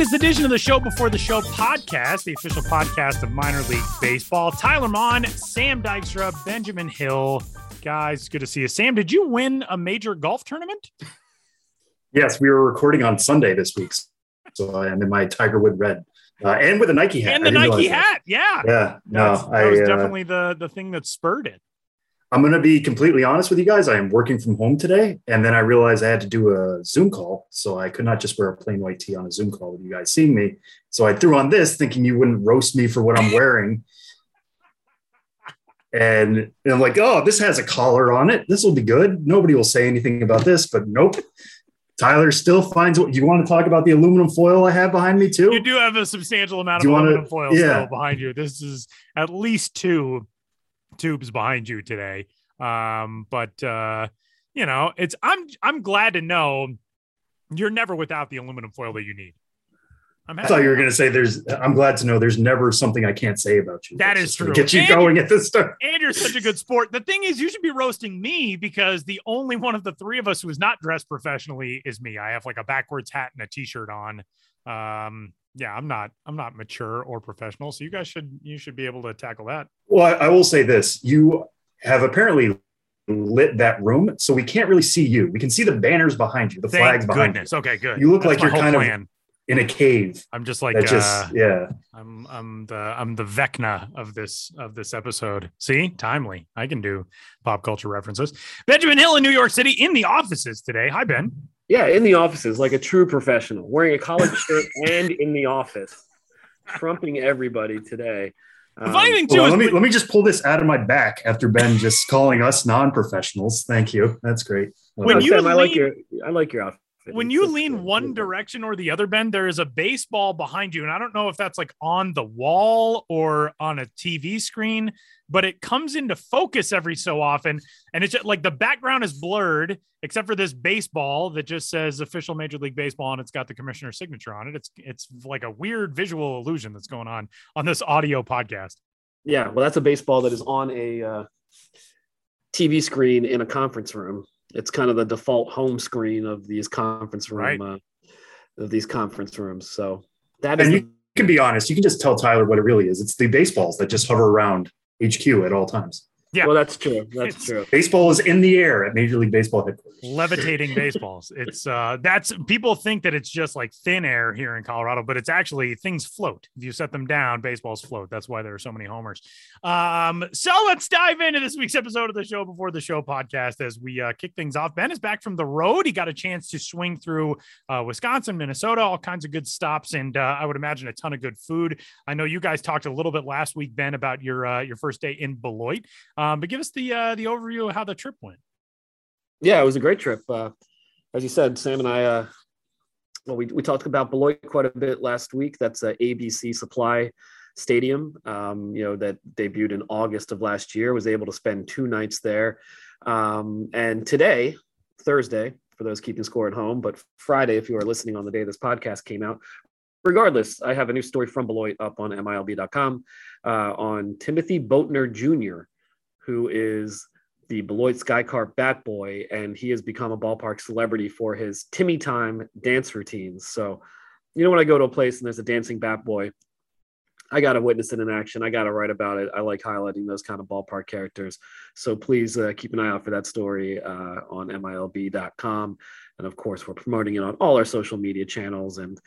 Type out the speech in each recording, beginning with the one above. latest edition of the Show Before the Show podcast, the official podcast of minor league baseball. Tyler Maughan, Sam Dykstra, Benjamin Hill. Guys, good to see you. Sam, did you win a major golf tournament? Yes, we were recording on Sunday this week, so I am in my Tiger Wood red. And with a Nike hat. And the Nike hat, yeah. Yeah, no. That was definitely the thing that spurred it. I'm going to be completely honest with you guys. I am working from home today, and then I realized I had to do a Zoom call, so I could not just wear a plain white tee on a Zoom call with you guys seeing me. So I threw on this thinking you wouldn't roast me for what I'm wearing. And I'm like, oh, this has a collar on it. This will be good. Nobody will say anything about this, but nope. Tyler still finds what you want to talk about. The aluminum foil I have behind me too. You do have a substantial amount of aluminum foil still behind you. This is at least two tubes behind you today. I'm glad to know you're never without the aluminum foil that you need. I thought you were going to say I'm glad to know there's never something I can't say about you. That is true. Get you going at this start. And you're such a good sport. The thing is, you should be roasting me because the only one of the three of us who is not dressed professionally is me. I have like a backwards hat and a t-shirt on. I'm not mature or professional. So you guys should be able to tackle that. Well, I will say this. You have apparently lit that room. So we can't really see you. We can see the banners behind you, the flags behind you. Okay, good. You look like you're kind of in a cave. I'm just like, I'm the Vecna of this episode. See, timely. I can do pop culture references. Benjamin Hill in New York City in the offices today. Hi, Ben. Yeah. In the offices, like a true professional, wearing a college shirt and in the office, trumping everybody today. Let me just pull this out of my back after Ben just calling us non-professionals. Thank you. That's great. I like your outfit. When you lean one direction or the other, Ben, there is a baseball behind you. And I don't know if that's like on the wall or on a TV screen, but it comes into focus every so often. And it's just like the background is blurred, except for this baseball that just says official Major League Baseball. And it's got the commissioner's signature on it. It's like a weird visual illusion that's going on this audio podcast. Yeah. Well, that's a baseball that is on a TV screen in a conference room. It's kind of the default home screen of these conference room, So that is. You can be honest. You can just tell Tyler what it really is. It's the baseballs that just hover around HQ at all times. Yeah, well, that's true. That's true. Baseball is in the air at Major League Baseball headquarters. Levitating baseballs. It's people think that it's just like thin air here in Colorado, but it's actually things float. If you set them down, baseballs float. That's why there are so many homers. So let's dive into this week's episode of the Show Before the Show podcast as we kick things off. Ben is back from the road. He got a chance to swing through Wisconsin, Minnesota, all kinds of good stops, and I would imagine a ton of good food. I know you guys talked a little bit last week, Ben, about your first day in Beloit. But give us the overview of how the trip went. Yeah, it was a great trip. As you said, Sam and I, we talked about Beloit quite a bit last week. That's ABC Supply Stadium, that debuted in August of last year. Was able to spend 2 nights there. And today, Thursday, for those keeping score at home, but Friday, if you are listening on the day this podcast came out, regardless, I have a new story from Beloit up on MILB.com on Timothy Boatner Jr., who is the Beloit Skycar bat boy, and he has become a ballpark celebrity for his Timmy Time dance routines. So, when I go to a place and there's a dancing bat boy, I got to witness it in action. I got to write about it. I like highlighting those kind of ballpark characters. So please keep an eye out for that story on MILB.com. And of course, we're promoting it on all our social media channels and,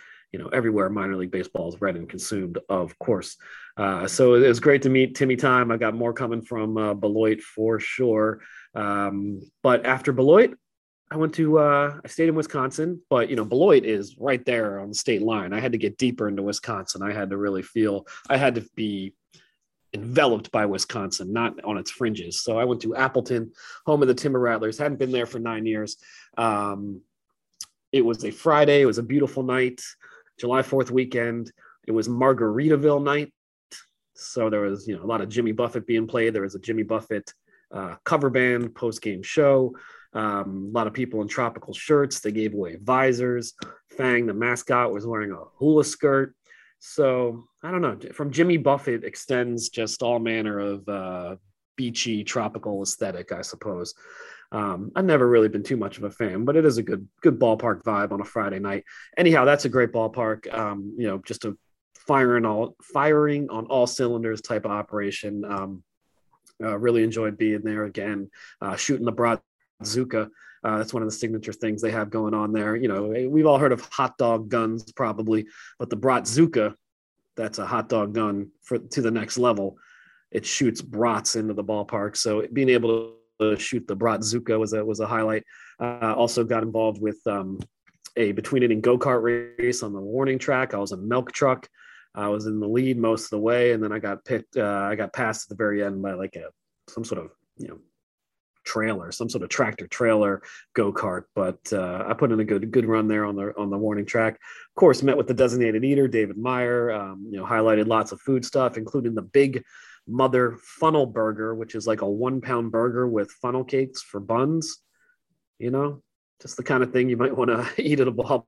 everywhere minor league baseball is read and consumed, of course. So it was great to meet Timmy Time. I got more coming from Beloit for sure. But after Beloit, I stayed in Wisconsin, but Beloit is right there on the state line. I had to get deeper into Wisconsin. I had to be enveloped by Wisconsin, not on its fringes. So I went to Appleton, home of the Timber Rattlers. Hadn't been there for 9 years. It was a Friday. It was a beautiful night. July 4th weekend, it was Margaritaville night. So there was, a lot of Jimmy Buffett being played. There was a Jimmy Buffett cover band post-game show. A lot of people in tropical shirts. They gave away visors. Fang, the mascot, was wearing a hula skirt. So I don't know. From Jimmy Buffett extends just all manner of beachy, tropical aesthetic, I suppose. I've never really been too much of a fan, but it is a good ballpark vibe on a Friday night. Anyhow, that's a great ballpark. You know, just a firing on all cylinders type of operation. Really enjoyed being there again, shooting the Bratzuka. That's one of the signature things they have going on there. You know, we've all heard of hot dog guns probably, but the Bratzuka, that's a hot dog gun to the next level. It shoots brats into the ballpark. So being able to shoot the Bratzuka was a highlight. Also got involved with a between inning go-kart race on the warning track. I was a milk truck. I was in the lead most of the way. And then I got picked. I got passed at the very end by like some sort of, you know, trailer, some sort of tractor trailer go-kart, but I put in a good run there on the warning track. Of course, met with the designated eater David Meyer. You know, highlighted lots of food stuff, including the Big Mother Funnel Burger, which is like a 1-pound burger with funnel cakes for buns. You know, just the kind of thing you might want to eat at a ballpark.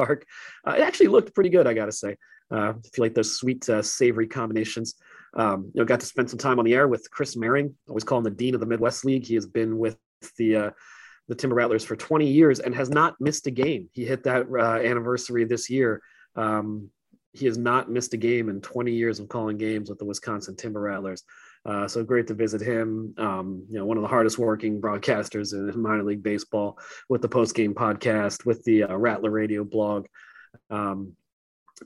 It actually looked pretty good, I gotta say. If you like those sweet, savory combinations. You know, got to spend some time on the air with Chris Mehring. I always call him the Dean of the Midwest League. He has been with the Timber Rattlers for 20 years and has not missed a game. He hit that anniversary this year. He has not missed a game in 20 years of calling games with the Wisconsin Timber Rattlers. So great to visit him. You know, one of the hardest working broadcasters in minor league baseball, with the post game podcast, with the Rattler Radio blog.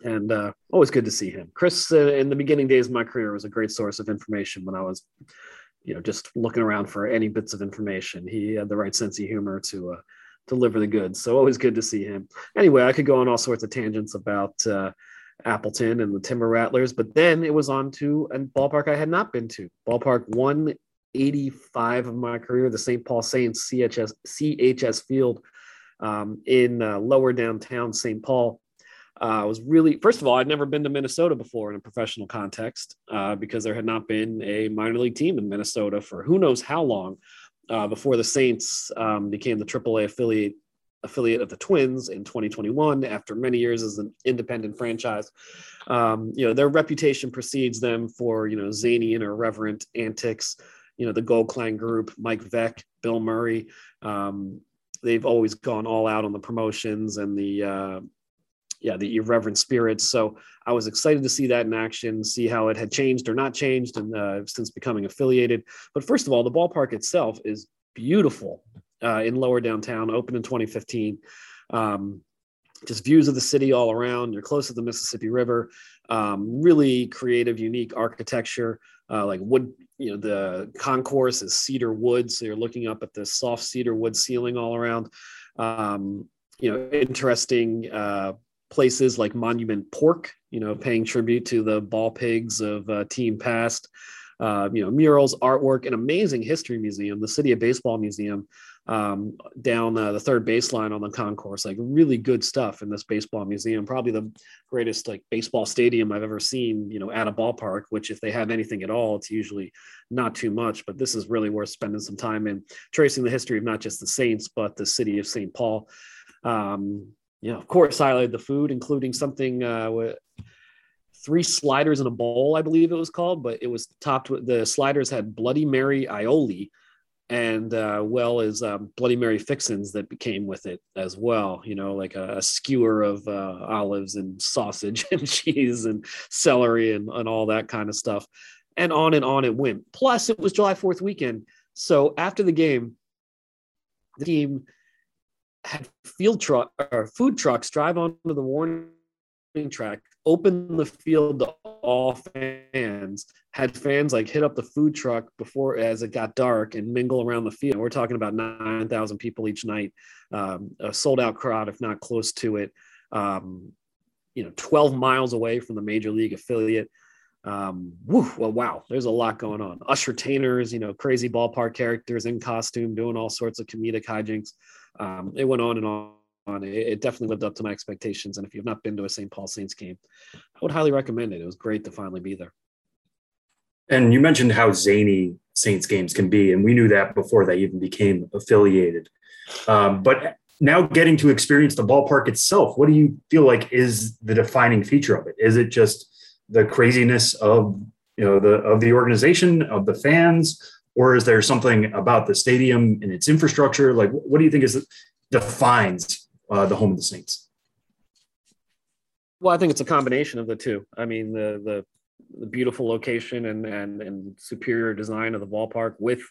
And always good to see him. Chris, in the beginning days of my career, was a great source of information when I was, you know, just looking around for any bits of information. He had the right sense of humor to deliver the goods. So always good to see him. Anyway, I could go on all sorts of tangents about Appleton and the Timber Rattlers, but then it was on to a ballpark I had not been to, ballpark 185 of my career, the St. Paul Saints CHS Field in lower downtown St. Paul. I was really, first of all, I'd never been to Minnesota before in a professional context because there had not been a minor league team in Minnesota for who knows how long before the Saints became the AAA affiliate of the Twins in 2021 after many years as an independent franchise. You know, their reputation precedes them for, you know, zany and irreverent antics. You know, the Gold Clan Group, Mike Veeck, Bill Murray. They've always gone all out on the promotions and the irreverent spirits. So I was excited to see that in action, see how it had changed or not changed and since becoming affiliated. But first of all, the ballpark itself is beautiful in lower downtown, opened in 2015. Just views of the city all around. You're close to the Mississippi River. Really creative, unique architecture, like wood. You know, the concourse is cedar wood. So you're looking up at the soft cedar wood ceiling all around. You know, interesting places like Monument Pork, you know, paying tribute to the ball pigs of team past, you know, murals, artwork, an amazing history museum, the City of Baseball Museum down the third baseline on the concourse, like really good stuff in this baseball museum, probably the greatest like baseball stadium I've ever seen, you know, at a ballpark, which if they have anything at all, it's usually not too much, but this is really worth spending some time in tracing the history of not just the Saints, but the city of St. Paul. You know, of course, highlighted the food, including something with 3 sliders in a bowl, I believe it was called, but it was topped with the sliders had Bloody Mary aioli and Bloody Mary fixins that came with it as well. You know, like a skewer of olives and sausage and cheese and celery and all that kind of stuff. And on it went. Plus, it was July 4th weekend. So after the game, the team had food trucks drive onto the warning track, open the field to all fans, had fans like hit up the food truck before as it got dark and mingle around the field. We're talking about 9,000 people each night, a sold out crowd, if not close to it, you know, 12 miles away from the major league affiliate. Well, wow, there's a lot going on. Entertainers, you know, crazy ballpark characters in costume doing all sorts of comedic hijinks. It went on and on. It definitely lived up to my expectations. And if you've not been to a St. Paul Saints game, I would highly recommend it. It was great to finally be there. And you mentioned how zany Saints games can be. And we knew that before they even became affiliated. But now getting to experience the ballpark itself, what do you feel like is the defining feature of it? Is it just the craziness of, you know, the organization, of the fans, Or is there something about the stadium and its infrastructure? Like, what do you think defines the home of the Saints? Well, I think it's a combination of the two. I mean, the beautiful location and superior design of the ballpark with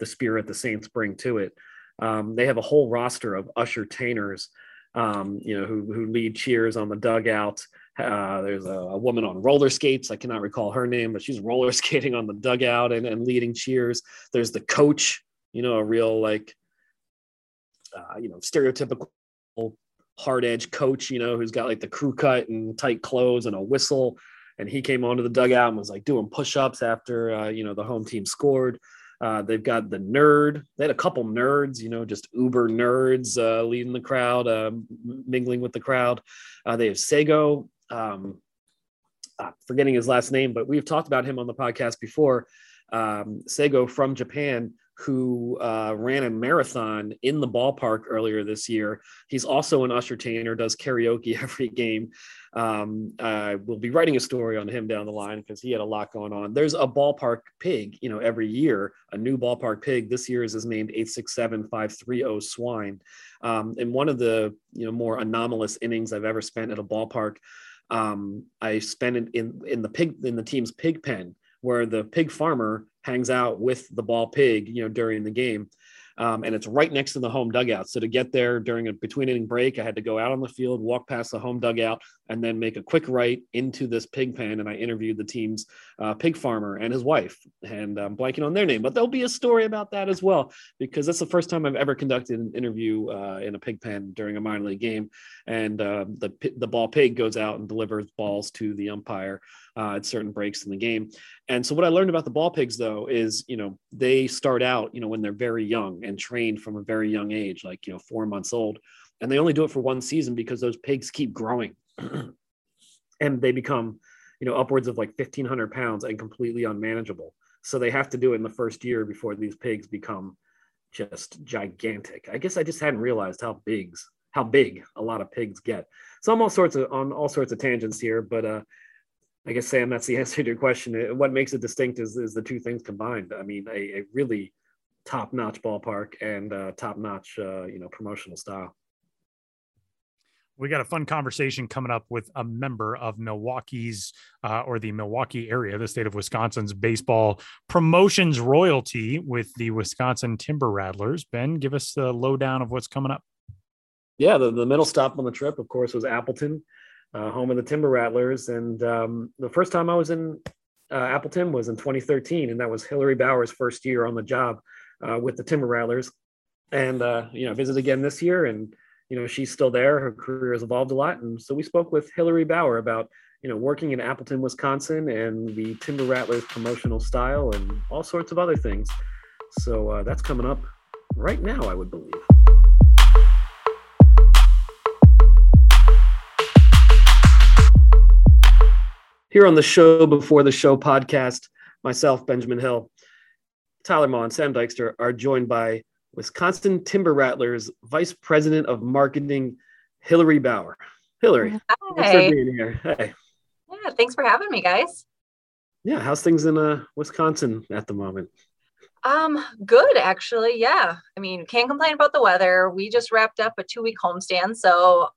the spirit the Saints bring to it. They have a whole roster of usher-tainers, who lead cheers on the dugout. There's a woman on roller skates. I cannot recall her name, but she's roller skating on the dugout and leading cheers. There's the coach, a real stereotypical hard edge coach, who's got the crew cut and tight clothes and a whistle. And he came onto the dugout and was doing push-ups after, the home team scored. They've got the nerd. They had a couple nerds, just uber nerds leading the crowd, mingling with the crowd. They have Sego, forgetting his last name, but we've talked about him on the podcast before. Sego from Japan, who ran a marathon in the ballpark earlier this year. He's also an usher-tainer, does karaoke every game. We'll be writing a story on him down the line because he had a lot going on. There's a ballpark pig, every year, a new ballpark pig. This year's is named 867530 Swine. And one of the, more anomalous innings I've ever spent at a ballpark, I spent it in the team's pig pen, where the pig farmer hangs out with the ball pig, during the game. And it's right next to the home dugout. So to get there during a between inning break, I had to go out on the field, walk past the home dugout, and then make a quick right into this pig pen. And I interviewed the team's pig farmer and his wife, and I'm blanking on their name, but there'll be a story about that as well, because that's the first time I've ever conducted an interview in a pig pen during a minor league game. And the ball pig goes out and delivers balls to the umpire at certain breaks in the game. And so what I learned about the ball pigs, though, is, they start out, when they're very young and trained from a very young age, 4 months old. And they only do it for one season because those pigs keep growing and they become, upwards of 1,500 pounds and completely unmanageable. So they have to do it in the first year before these pigs become just gigantic. I guess I just hadn't realized how big a lot of pigs get. So I'm on all sorts of tangents here, but, I guess, Sam, that's the answer to your question. What makes it distinct is the two things combined. I mean, a really top-notch ballpark and top-notch, promotional style. We got a fun conversation coming up with a member of Milwaukee's or the Milwaukee area, the state of Wisconsin's baseball promotions royalty with the Wisconsin Timber Rattlers. Ben, give us the lowdown of what's coming up. Yeah, the middle stop on the trip, of course, was Appleton. Home of the Timber Rattlers. And the first time I was in Appleton was in 2013. And that was Hilary Bauer's first year on the job with the Timber Rattlers. And, visited again this year. And, she's still there. Her career has evolved a lot. And so we spoke with Hilary Bauer about, working in Appleton, Wisconsin, and the Timber Rattlers promotional style and all sorts of other things. So that's coming up right now, I would believe. Here on the Show Before the Show podcast, myself, Benjamin Hill, Tyler Maughan, Sam Dykstra are joined by Wisconsin Timber Rattlers Vice President of Marketing, Hilary Bauer. Hilary, Hi. Thanks for being here. Hey. Yeah, thanks for having me, guys. Yeah, how's things in Wisconsin at the moment? Good, actually. Yeah, I mean, can't complain about the weather. We just wrapped up a 2-week homestand, so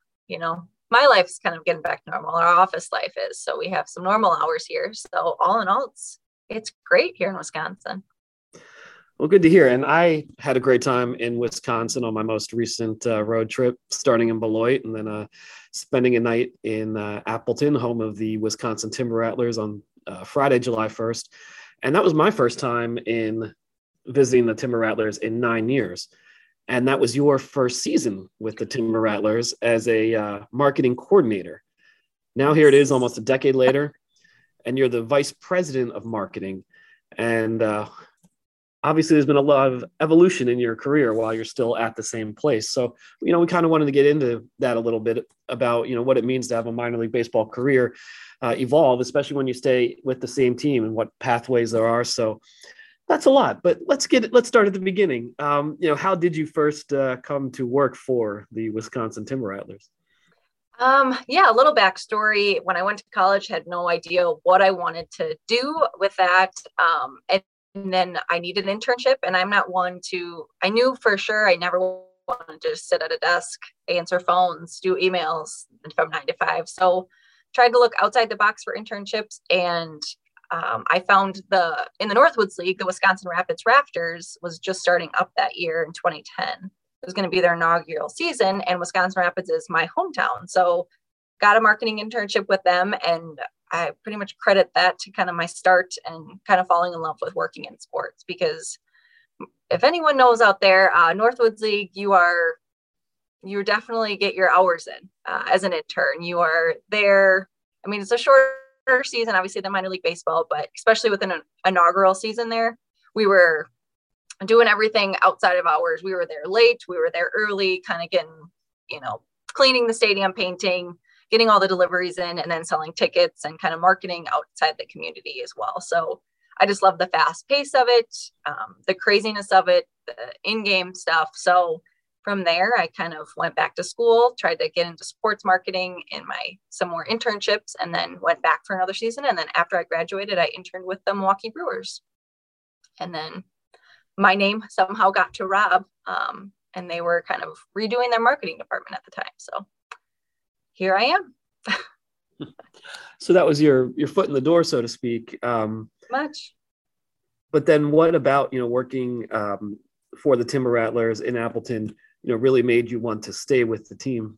my life's kind of getting back to normal. Our office life is, so we have some normal hours here. So all in all, it's great here in Wisconsin. Well, good to hear. And I had a great time in Wisconsin on my most recent road trip, starting in Beloit and then spending a night in Appleton, home of the Wisconsin Timber Rattlers, on Friday, July 1st. And that was my first time in visiting the Timber Rattlers in 9 years. And that was your first season with the Timber Rattlers as a marketing coordinator. Now here it is almost a decade later, and you're the vice president of marketing. And obviously there's been a lot of evolution in your career while you're still at the same place. So, we kind of wanted to get into that a little bit about, what it means to have a minor league baseball career evolve, especially when you stay with the same team and what pathways there are. So that's a lot, but let's start at the beginning. How did you first come to work for the Wisconsin Timber Rattlers? A little backstory. When I went to college, had no idea what I wanted to do with that. And And then I need an internship, and I'm not one to, I knew for sure I never wanted to just sit at a desk, answer phones, do emails from 9 to 5. So tried to look outside the box for internships. And I found in the Northwoods League, the Wisconsin Rapids Rafters was just starting up that year in 2010. It was going to be their inaugural season, and Wisconsin Rapids is my hometown. So got a marketing internship with them, and I pretty much credit that to kind of my start and kind of falling in love with working in sports. Because if anyone knows out there, Northwoods League, you definitely get your hours in as an intern. You are there. I mean, it's a shorter season, obviously, than minor league baseball, but especially with an inaugural season there, we were doing everything outside of hours. We were there late. We were there early, kind of getting, cleaning the stadium, painting, getting all the deliveries in, and then selling tickets and kind of marketing outside the community as well. So I just love the fast pace of it, the craziness of it, the in-game stuff. So from there, I kind of went back to school, tried to get into sports marketing in some more internships, and then went back for another season. And then after I graduated, I interned with the Milwaukee Brewers. And then my name somehow got to Rob, and they were kind of redoing their marketing department at the time. So here I am. So that was your foot in the door, so to speak. Much. But then what about, working for the Timber Rattlers in Appleton, really made you want to stay with the team?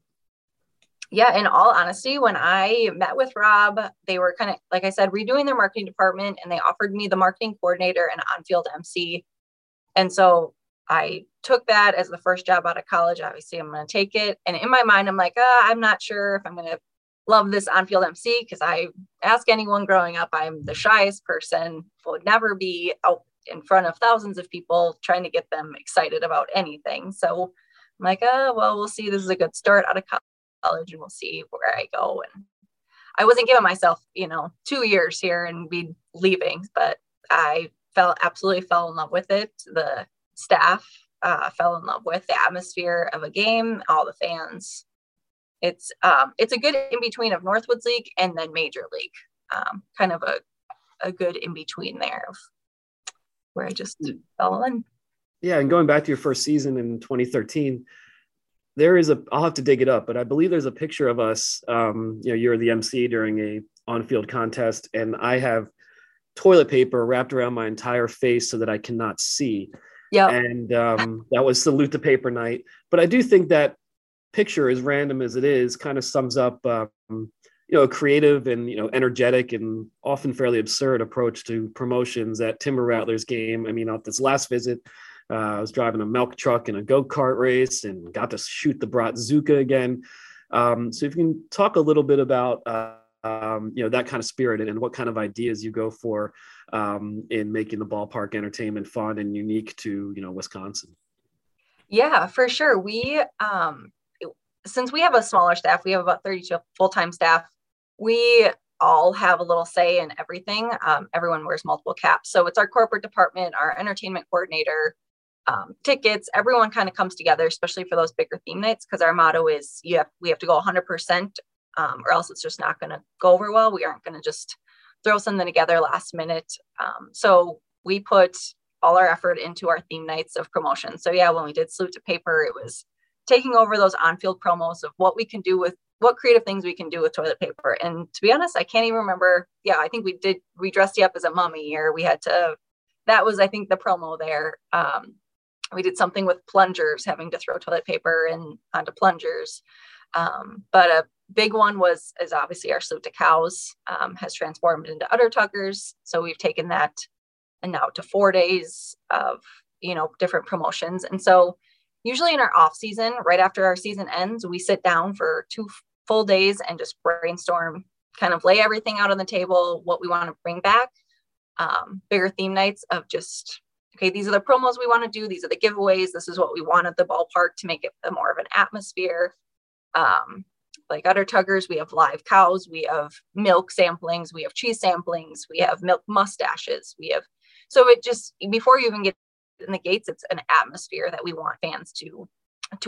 Yeah. In all honesty, when I met with Rob, they were kind of, like I said, redoing their marketing department, and they offered me the marketing coordinator and on-field MC. And so I took that as the first job out of college. Obviously, I'm going to take it. And in my mind, I'm like, I'm not sure if I'm going to love this on-field MC, because I ask anyone growing up, I'm the shyest person, would never be out in front of thousands of people trying to get them excited about anything. So I'm like, we'll see. This is a good start out of college, and we'll see where I go. And I wasn't giving myself, 2 years here and be leaving, but I absolutely fell in love with it. The staff fell in love with the atmosphere of a game, all the fans. It's a good in between of Northwoods League and then Major League, kind of a good in between there of where I just fell in. Yeah, and going back to your first season in 2013, there is I'll have to dig it up, but I believe there's a picture of us. You're the MC during a on-field contest, and I have toilet paper wrapped around my entire face so that I cannot see. Yeah, and that was Salute the Paper night. But I do think that picture, as random as it is, kind of sums up, creative and energetic and often fairly absurd approach to promotions at Timber Rattlers game. I mean, at this last visit, I was driving a milk truck in a go-kart race and got to shoot the Bratzuka again. So if you can talk a little bit about that kind of spirit and what kind of ideas you go for in making the ballpark entertainment fun and unique to, Wisconsin. Yeah, for sure. We, since we have a smaller staff, we have about 32 full-time staff. We all have a little say in everything. Everyone wears multiple caps. So it's our corporate department, our entertainment coordinator, tickets, everyone kind of comes together, especially for those bigger theme nights. Cause our motto is we have to go 100%. Or else it's just not going to go over well. We aren't going to just throw something together last minute. So we put all our effort into our theme nights of promotion. So yeah, when we did Salute to Paper, it was taking over those on-field promos of what creative things we can do with toilet paper. And to be honest, I can't even remember. Yeah, I think we dressed you up as a mummy, or that was, I think, the promo there. We did something with plungers, having to throw toilet paper onto plungers. But a big one is obviously our Salute to Cows has transformed into udder tuggers. So we've taken that and now to 4 days of, different promotions. And so usually in our off season, right after our season ends, we sit down for 2 full days and just brainstorm, kind of lay everything out on the table, what we want to bring back, bigger theme nights of just, okay, these are the promos we want to do. These are the giveaways. This is what we want at the ballpark to make it more of an atmosphere. Like udder tuggers, we have live cows, we have milk samplings, we have cheese samplings, we have milk mustaches, so it just, before you even get in the gates, it's an atmosphere that we want fans to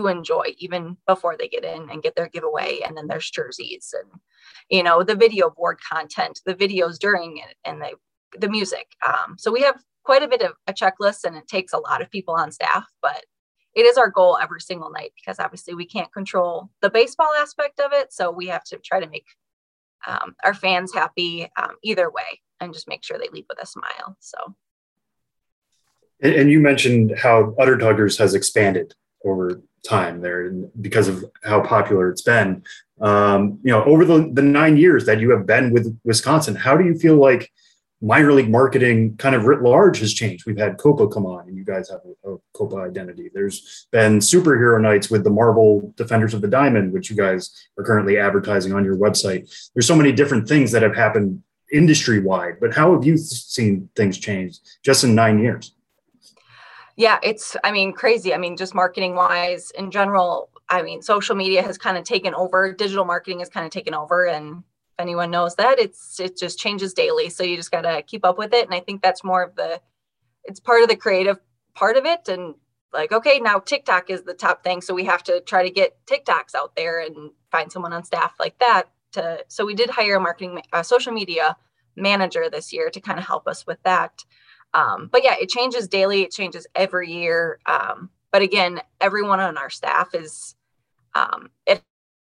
enjoy even before they get in and get their giveaway. And then there's jerseys and, the video board content, the videos during it, and the music. So we have quite a bit of a checklist, and it takes a lot of people on staff, but it is our goal every single night, because obviously we can't control the baseball aspect of it. So we have to try to make our fans happy either way, and just make sure they leave with a smile. So. And you mentioned how Udder Tuggers has expanded over time there because of how popular it's been. You know, over the 9 years that you have been with Wisconsin, how do you feel like minor league marketing kind of writ large has changed? We've had Copa come on, and you guys have a Copa identity. There's been superhero nights with the Marvel Defenders of the Diamond, which you guys are currently advertising on your website. There's so many different things that have happened industry-wide, but how have you seen things change just in 9 years? Yeah, it's, I mean, crazy. I mean, just marketing wise in general, I mean, social media has kind of taken over. Digital marketing has kind of taken over. And if anyone knows that, it just changes daily. So you just got to keep up with it. And I think that's more of it's part of the creative part of it. And like, okay, now TikTok is the top thing. So we have to try to get TikToks out there and find someone on staff like that. So we did hire a social media manager this year to kind of help us with that. But yeah, it changes daily. It changes every year. But again, everyone on our staff is, it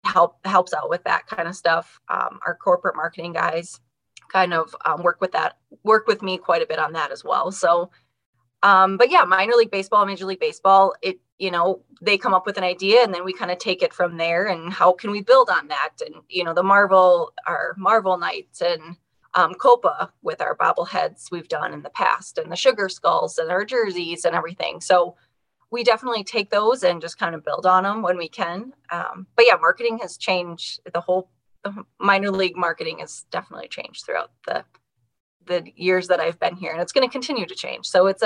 helps out with that kind of stuff. Our corporate marketing guys kind of work with me quite a bit on that as well. So, but yeah, minor league baseball, major league baseball, it, you know, they come up with an idea and then we kind of take it from there and how can we build on that? And, you know, our Marvel nights and, Copa with our bobbleheads we've done in the past, and the sugar skulls and our jerseys and everything. So we definitely take those and just kind of build on them when we can. But yeah, marketing has changed. The minor league marketing has definitely changed throughout the years that I've been here, and it's going to continue to change. So it's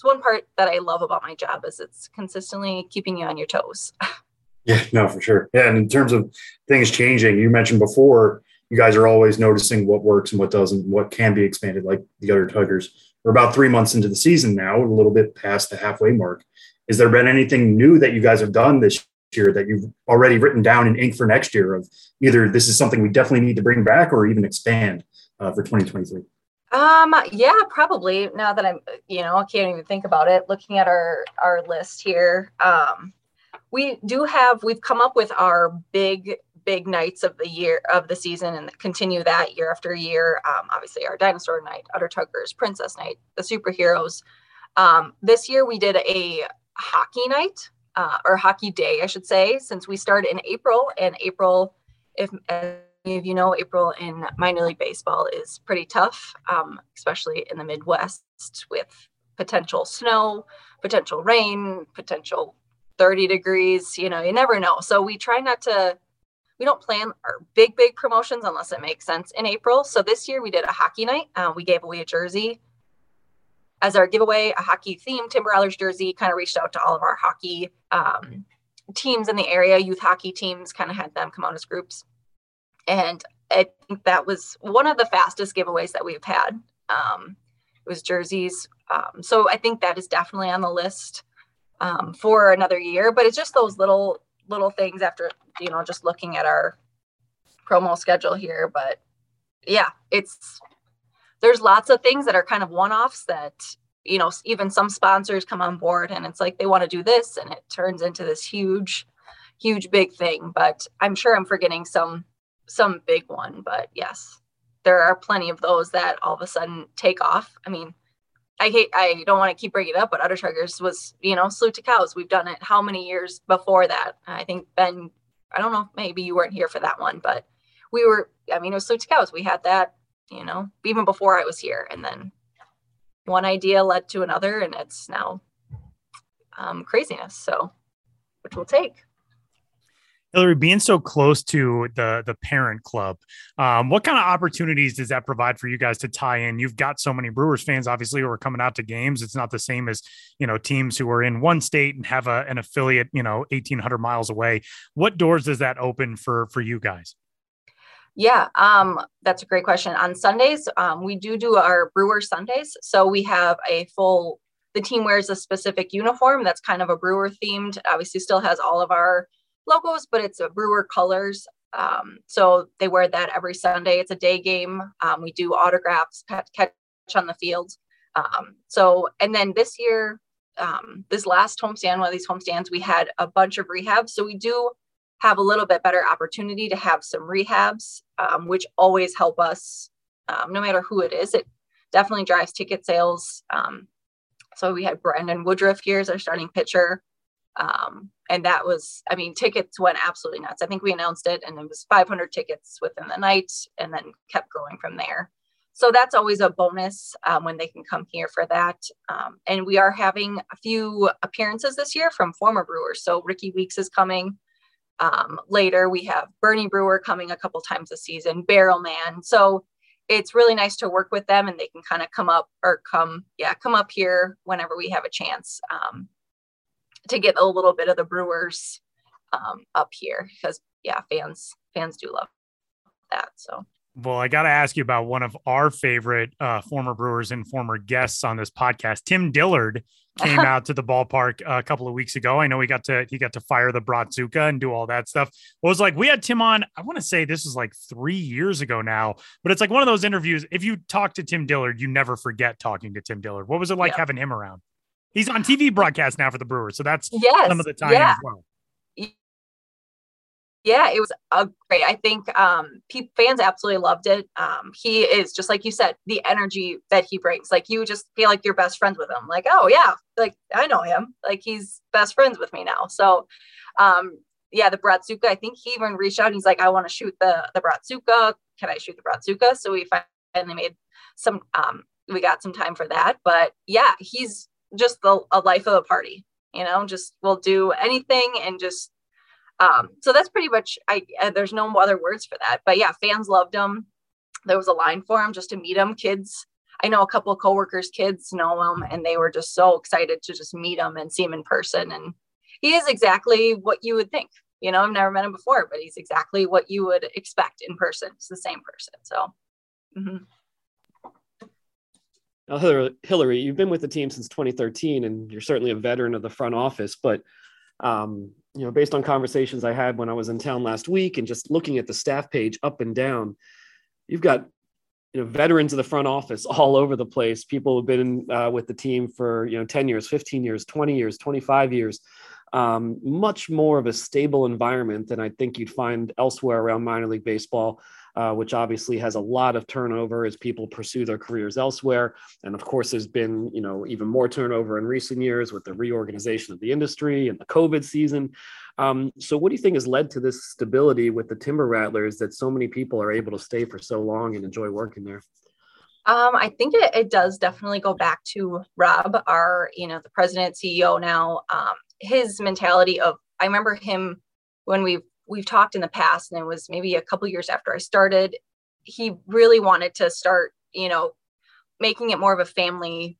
one part that I love about my job is it's consistently keeping you on your toes. Yeah, no, for sure. Yeah. And in terms of things changing, you mentioned before, you guys are always noticing what works and what doesn't, what can be expanded, like the Udder Tuggers. We're about 3 months into the season now, a little bit past the halfway mark. Has there been anything new that you guys have done this year that you've already written down in ink for next year of either this is something we definitely need to bring back or even expand for 2023? Yeah, probably. Now that I'm, you know, I can't even think about it. Looking at our list here, we've come up with our big nights of the year of the season and continue that year after year. Obviously our dinosaur night, Udder Tuggers, princess night, the superheroes. This year we did a hockey night or hockey day, I should say, since we started in April. And April, if any of you know, April in minor league baseball is pretty tough, especially in the Midwest with potential snow, potential rain, potential 30 degrees, you know, you never know. So we try not to, we don't plan our big promotions unless it makes sense in April. So this year we did a hockey night. We gave away a jersey as our giveaway, a hockey themed Timber Rattlers jersey. Kind of reached out to all of our hockey teams in the area, youth hockey teams, kind of had them come out as groups. And I think that was one of the fastest giveaways that we've had. It was jerseys. So I think that is definitely on the list for another year, but it's just those little things after, you know, just looking at our promo schedule here. But yeah, there's lots of things that are kind of one-offs that, you know, even some sponsors come on board and it's like, they want to do this and it turns into this huge, big thing. But I'm sure I'm forgetting some big one, but yes, there are plenty of those that all of a sudden take off. I mean, I don't want to keep bringing it up, but Udder Tuggers was, you know, Salute to Cows. We've done it how many years before that? I think Ben, I don't know, maybe you weren't here for that one, but we were, I mean, it was Salute to Cows. We had that, you know, even before I was here. And then one idea led to another, and it's now craziness. So, which we'll take. Hilary, being so close to the parent club, what kind of opportunities does that provide for you guys to tie in? You've got so many Brewers fans, obviously, who are coming out to games. It's not the same as, you know, teams who are in one state and have an affiliate, you know, 1,800 miles away. What doors does that open for you guys? Yeah, that's a great question. On Sundays, we do our Brewer Sundays. So we have the team wears a specific uniform that's kind of a Brewer themed, obviously still has all of our logos, but it's a Brewer colors. So they wear that every Sunday. It's a day game. We do autographs, catch on the field. So, and then this year, this last homestand, one of these homestands, we had a bunch of rehabs. So we do have a little bit better opportunity to have some rehabs, which always help us, no matter who it is. It definitely drives ticket sales. So we had Brandon Woodruff here as our starting pitcher. And that was, I mean, tickets went absolutely nuts. I think we announced it and it was 500 tickets within the night and then kept growing from there. So that's always a bonus when they can come here for that. And we are having a few appearances this year from former Brewers. So Ricky Weeks is coming later. We have Bernie Brewer coming a couple times a season, Barrel Man. So it's really nice to work with them and they can kind of come up here whenever we have a chance to get a little bit of the Brewers up here because fans do love that. So. Well, I got to ask you about one of our favorite former Brewers and former guests on this podcast. Tim Dillard came out to the ballpark a couple of weeks ago. I know he got to fire the Bratzuka and do all that stuff. Well, it was like, we had Tim on, I want to say this was like 3 years ago now, but it's like one of those interviews. If you talk to Tim Dillard, you never forget talking to Tim Dillard. What was it like having him around? He's on TV broadcast now for the Brewers. So that's some of the time as well. Yeah, it was great. I think fans absolutely loved it. He is, just like you said, the energy that he brings. Like, you just feel like you're best friends with him. Like, oh, yeah, like, I know him. Like, he's best friends with me now. So, the Bratzuka, I think he even reached out and he's like, I want to shoot the Bratzuka. Can I shoot the Bratzuka? So we finally made some, we got some time for that. But, yeah, he's just a life of the party, you know, just will do anything and just. So that's pretty much, there's no other words for that, but fans loved him. There was a line for him just to meet him. Kids, I know a couple of coworkers' kids know him and they were just so excited to just meet him and see him in person. And he is exactly what you would think, you know, I've never met him before, but he's exactly what you would expect in person. It's the same person. So. Mm-hmm. Now, Hilary, you've been with the team since 2013 and you're certainly a veteran of the front office, but, you know, based on conversations I had when I was in town last week and just looking at the staff page up and down, you've got, you know, veterans of the front office all over the place. People have been with the team for, you know, 10 years, 15 years, 20 years, 25 years, much more of a stable environment than I think you'd find elsewhere around minor league baseball, which obviously has a lot of turnover as people pursue their careers elsewhere. And of course, there's been, you know, even more turnover in recent years with the reorganization of the industry and the COVID season. So what do you think has led to this stability with the Timber Rattlers that so many people are able to stay for so long and enjoy working there? I think it does definitely go back to Rob, our, you know, the president, CEO now, his mentality of, I remember him when we've talked in the past, and it was maybe a couple years after I started, he really wanted to start, you know, making it more of a family,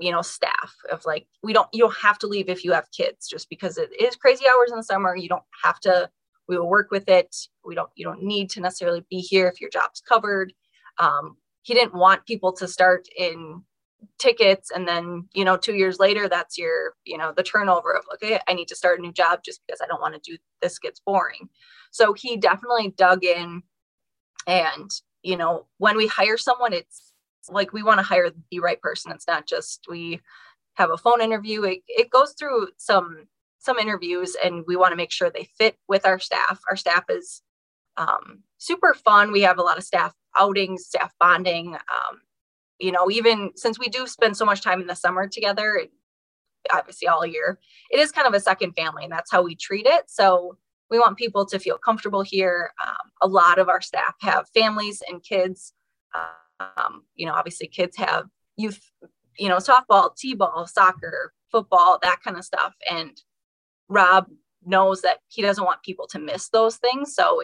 you know, staff of like, you don't have to leave if you have kids, just because it is crazy hours in the summer. You don't have to, we will work with it. You don't need to necessarily be here if your job's covered. He didn't want people to start in tickets. And then, you know, 2 years later, that's your, you know, the turnover of, okay, I need to start a new job just because I don't want to do this, gets boring. So he definitely dug in. And, you know, when we hire someone, it's like, we want to hire the right person. It's not just, we have a phone interview. It goes through some interviews and we want to make sure they fit with our staff. Our staff is super fun. We have a lot of staff outings, staff bonding, you know, even since we do spend so much time in the summer together, obviously all year, it is kind of a second family and that's how we treat it. So we want people to feel comfortable here. A lot of our staff have families and kids. You know, obviously kids have youth, you know, softball, t-ball, soccer, football, that kind of stuff. And Rob knows that he doesn't want people to miss those things. So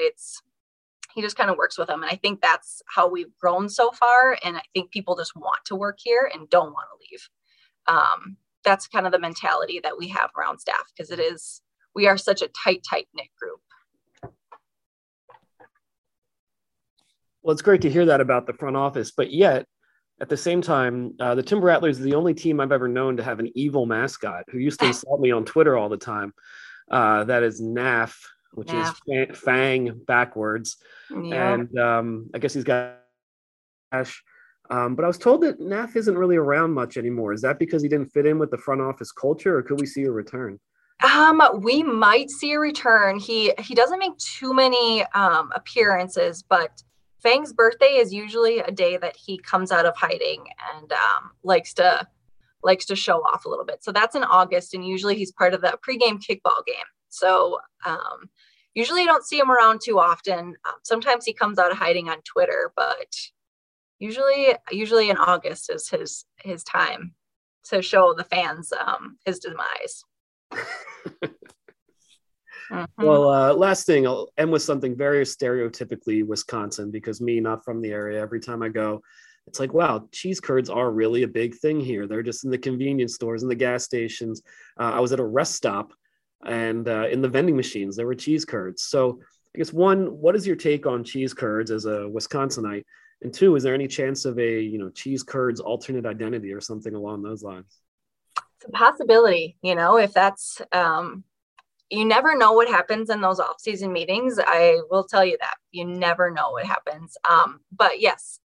he just kind of works with them. And I think that's how we've grown so far. And I think people just want to work here and don't want to leave. That's kind of the mentality that we have around staff because we are such a tight knit group. Well, it's great to hear that about the front office, but yet at the same time, the Timber Rattlers is the only team I've ever known to have an evil mascot who used to insult me on Twitter all the time. That is Nath, which is Fang backwards. Yeah. And I guess he's got But I was told that Nath isn't really around much anymore. Is that because he didn't fit in with the front office culture, or could we see a return? We might see a return. He doesn't make too many appearances, but Fang's birthday is usually a day that he comes out of hiding and likes to show off a little bit. So that's in August, and usually he's part of the pregame kickball game. So usually I don't see him around too often. Sometimes he comes out of hiding on Twitter, but usually in August is his time to show the fans his demise. Mm-hmm. Well, last thing, I'll end with something very stereotypically Wisconsin, because me, not from the area, every time I go, it's like, wow, cheese curds are really a big thing here. They're just in the convenience stores and the gas stations. I was at a rest stop, and in the vending machines, there were cheese curds. So I guess, one, what is your take on cheese curds as a Wisconsinite? And two, is there any chance of a, cheese curds alternate identity or something along those lines? It's a possibility, if that's, you never know what happens in those off-season meetings. I will tell you that. You never know what happens. But yes,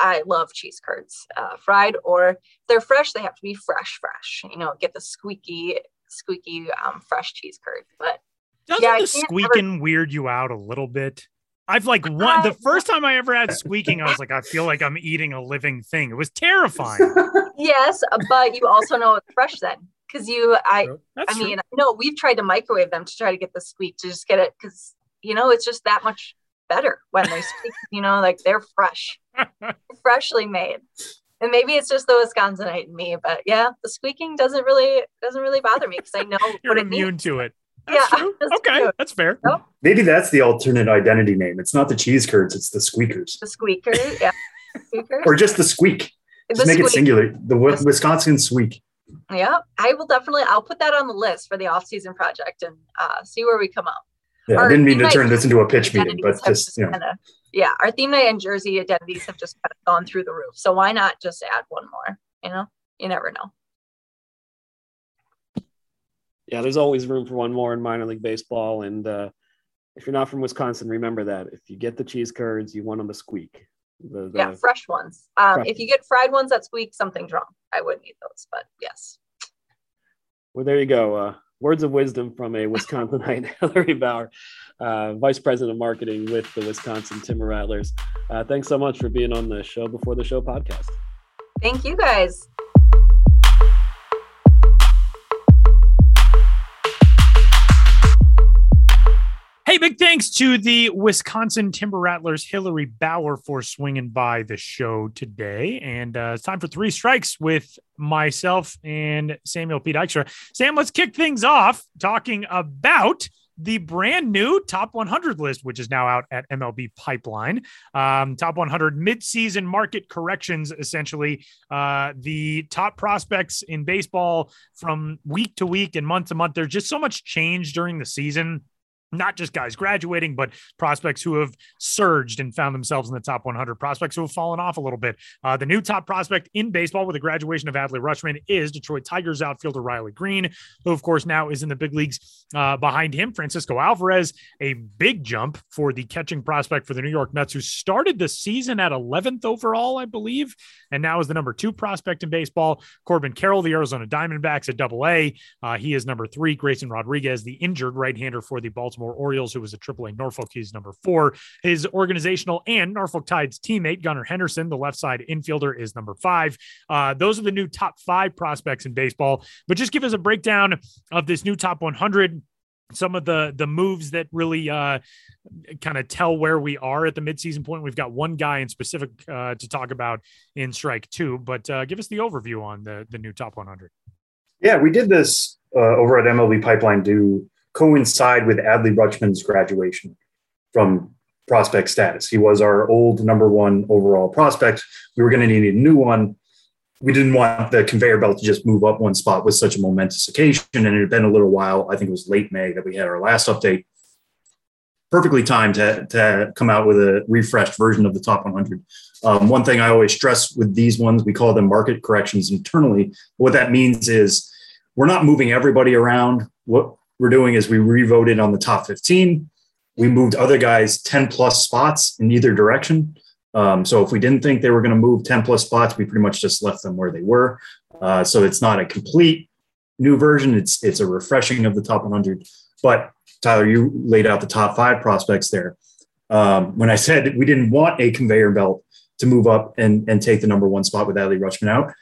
I love cheese curds, fried, or if they're fresh, they have to be fresh, get the squeaky fresh cheese curd. But doesn't the squeaking weird you out a little bit? I've the first time I ever had squeaking, I was like, I feel like I'm eating a living thing. It was terrifying. Yes, but you also know it's fresh then. Because we've tried to microwave them to try to get the squeak, to just get it, because it's just that much better when they squeak. They're fresh, freshly made. And maybe it's just the Wisconsinite in me, but yeah, the squeaking doesn't really bother me because I know you're immune to it. That's true. Okay, that's fair. So, maybe that's the alternate identity name. It's not the cheese curds; it's the squeakers. The squeakers, yeah. Squeakers. Or just the squeak. Just make it singular. The Wisconsin squeak. Yeah, I will definitely. I'll put that on the list for the off-season project and see where we come up. Yeah, I didn't mean to turn this into a pitch meeting, but our theme night and jersey identities have just kind of gone through the roof. So why not just add one more? You never know. Yeah, there's always room for one more in minor league baseball. And if you're not from Wisconsin, remember that if you get the cheese curds, you want them to squeak. Fresh ones. If you get fried ones that squeak, something's wrong. I wouldn't eat those, but yes. Well, there you go. Words of wisdom from a Wisconsinite, Hilary Bauer, Vice President of Marketing with the Wisconsin Timber Rattlers. Thanks so much for being on the Show Before the Show podcast. Thank you, guys. Hey, big thanks to the Wisconsin Timber Rattlers, Hilary Bauer, for swinging by the show today. And it's time for Three Strikes with myself and Samuel P. Dykstra. Sam, let's kick things off talking about the brand new Top 100 list, which is now out at MLB Pipeline. Top 100 midseason market corrections, essentially. The top prospects in baseball from week to week and month to month. There's just so much change during the season. Not just guys graduating, but prospects who have surged and found themselves in the top 100, prospects who have fallen off a little bit. The new top prospect in baseball with the graduation of Adley Rutschman is Detroit Tigers outfielder Riley Greene, who, of course, now is in the big leagues. Behind him, Francisco Alvarez, a big jump for the catching prospect for the New York Mets, who started the season at 11th overall, I believe, and now is the number 2 prospect in baseball. Corbin Carroll, the Arizona Diamondbacks, at AA. He is number 3. Grayson Rodriguez, the injured right-hander for the Baltimore Orioles, who was a AAA Norfolk. He's number 4. His organizational and Norfolk Tide's teammate, Gunnar Henderson, the left side infielder, is number 5. Those are the new top 5 prospects in baseball, but just give us a breakdown of this new top 100. Some of the moves that really kind of tell where we are at the midseason point. We've got one guy in specific to talk about in strike 2, but give us the overview on the new top 100. Yeah, we did this over at MLB Pipeline to coincide with Adley Rutschman's graduation from prospect status. He was our old number 1 overall prospect. We were going to need a new one. We didn't want the conveyor belt to just move up one spot with such a momentous occasion. And it had been a little while. I think it was late May that we had our last update. Perfectly timed to come out with a refreshed version of the top 100. One thing I always stress with these ones, we call them market corrections internally. What that means is we're not moving everybody around. What we're doing is we re-voted on the top 15. We moved other guys 10 plus spots in either direction. So if we didn't think they were going to move 10 plus spots, we pretty much just left them where they were. So it's not a complete new version. It's a refreshing of the top 100. But Tyler, you laid out the top 5 prospects there. When I said we didn't want a conveyor belt to move up and take the number 1 spot with Adley Rutschman out,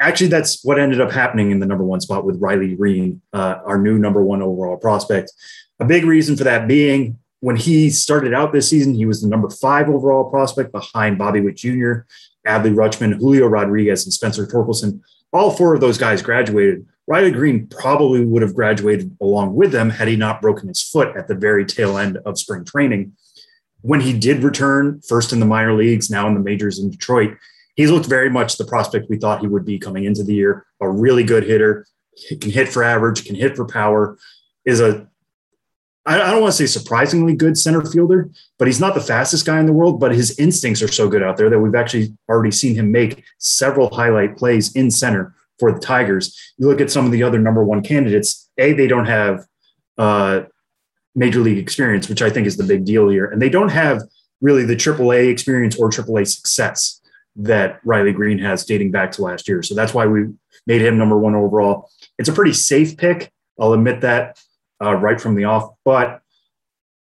actually, that's what ended up happening in the number 1 spot with Riley Greene, our new number 1 overall prospect. A big reason for that being when he started out this season, he was the number 5 overall prospect behind Bobby Witt Jr., Adley Rutschman, Julio Rodriguez, and Spencer Torkelson. All 4 of those guys graduated. Riley Greene probably would have graduated along with them had he not broken his foot at the very tail end of spring training. When he did return, first in the minor leagues, now in the majors in Detroit, he looked very much the prospect we thought he would be coming into the year. A really good hitter, can hit for average, can hit for power, is a, I don't want to say surprisingly good center fielder, but he's not the fastest guy in the world, but his instincts are so good out there that we've actually already seen him make several highlight plays in center for the Tigers. You look at some of the other number 1 candidates, they don't have major league experience, which I think is the big deal here. And they don't have really the AAA experience or AAA success that Riley Greene has dating back to last year. So that's why we made him number 1 overall. It's a pretty safe pick. I'll admit that. Right from the off. But,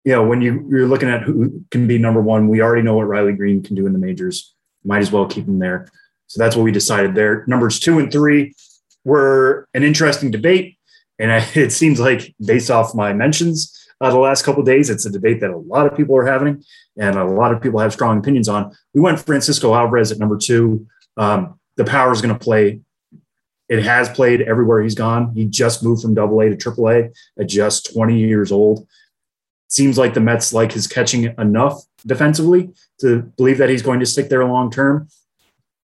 you know, when you're looking at who can be number 1, we already know what Riley Greene can do in the majors. Might as well keep him there. So that's what we decided there. Numbers 2 and 3 were an interesting debate. And it seems like based off my mentions the last couple of days, it's a debate that a lot of people are having and a lot of people have strong opinions on. We went Francisco Alvarez at number 2. The power is going to play. It has played everywhere he's gone. He just moved from AA to AAA at just 20 years old. Seems like the Mets like his catching enough defensively to believe that he's going to stick there long term,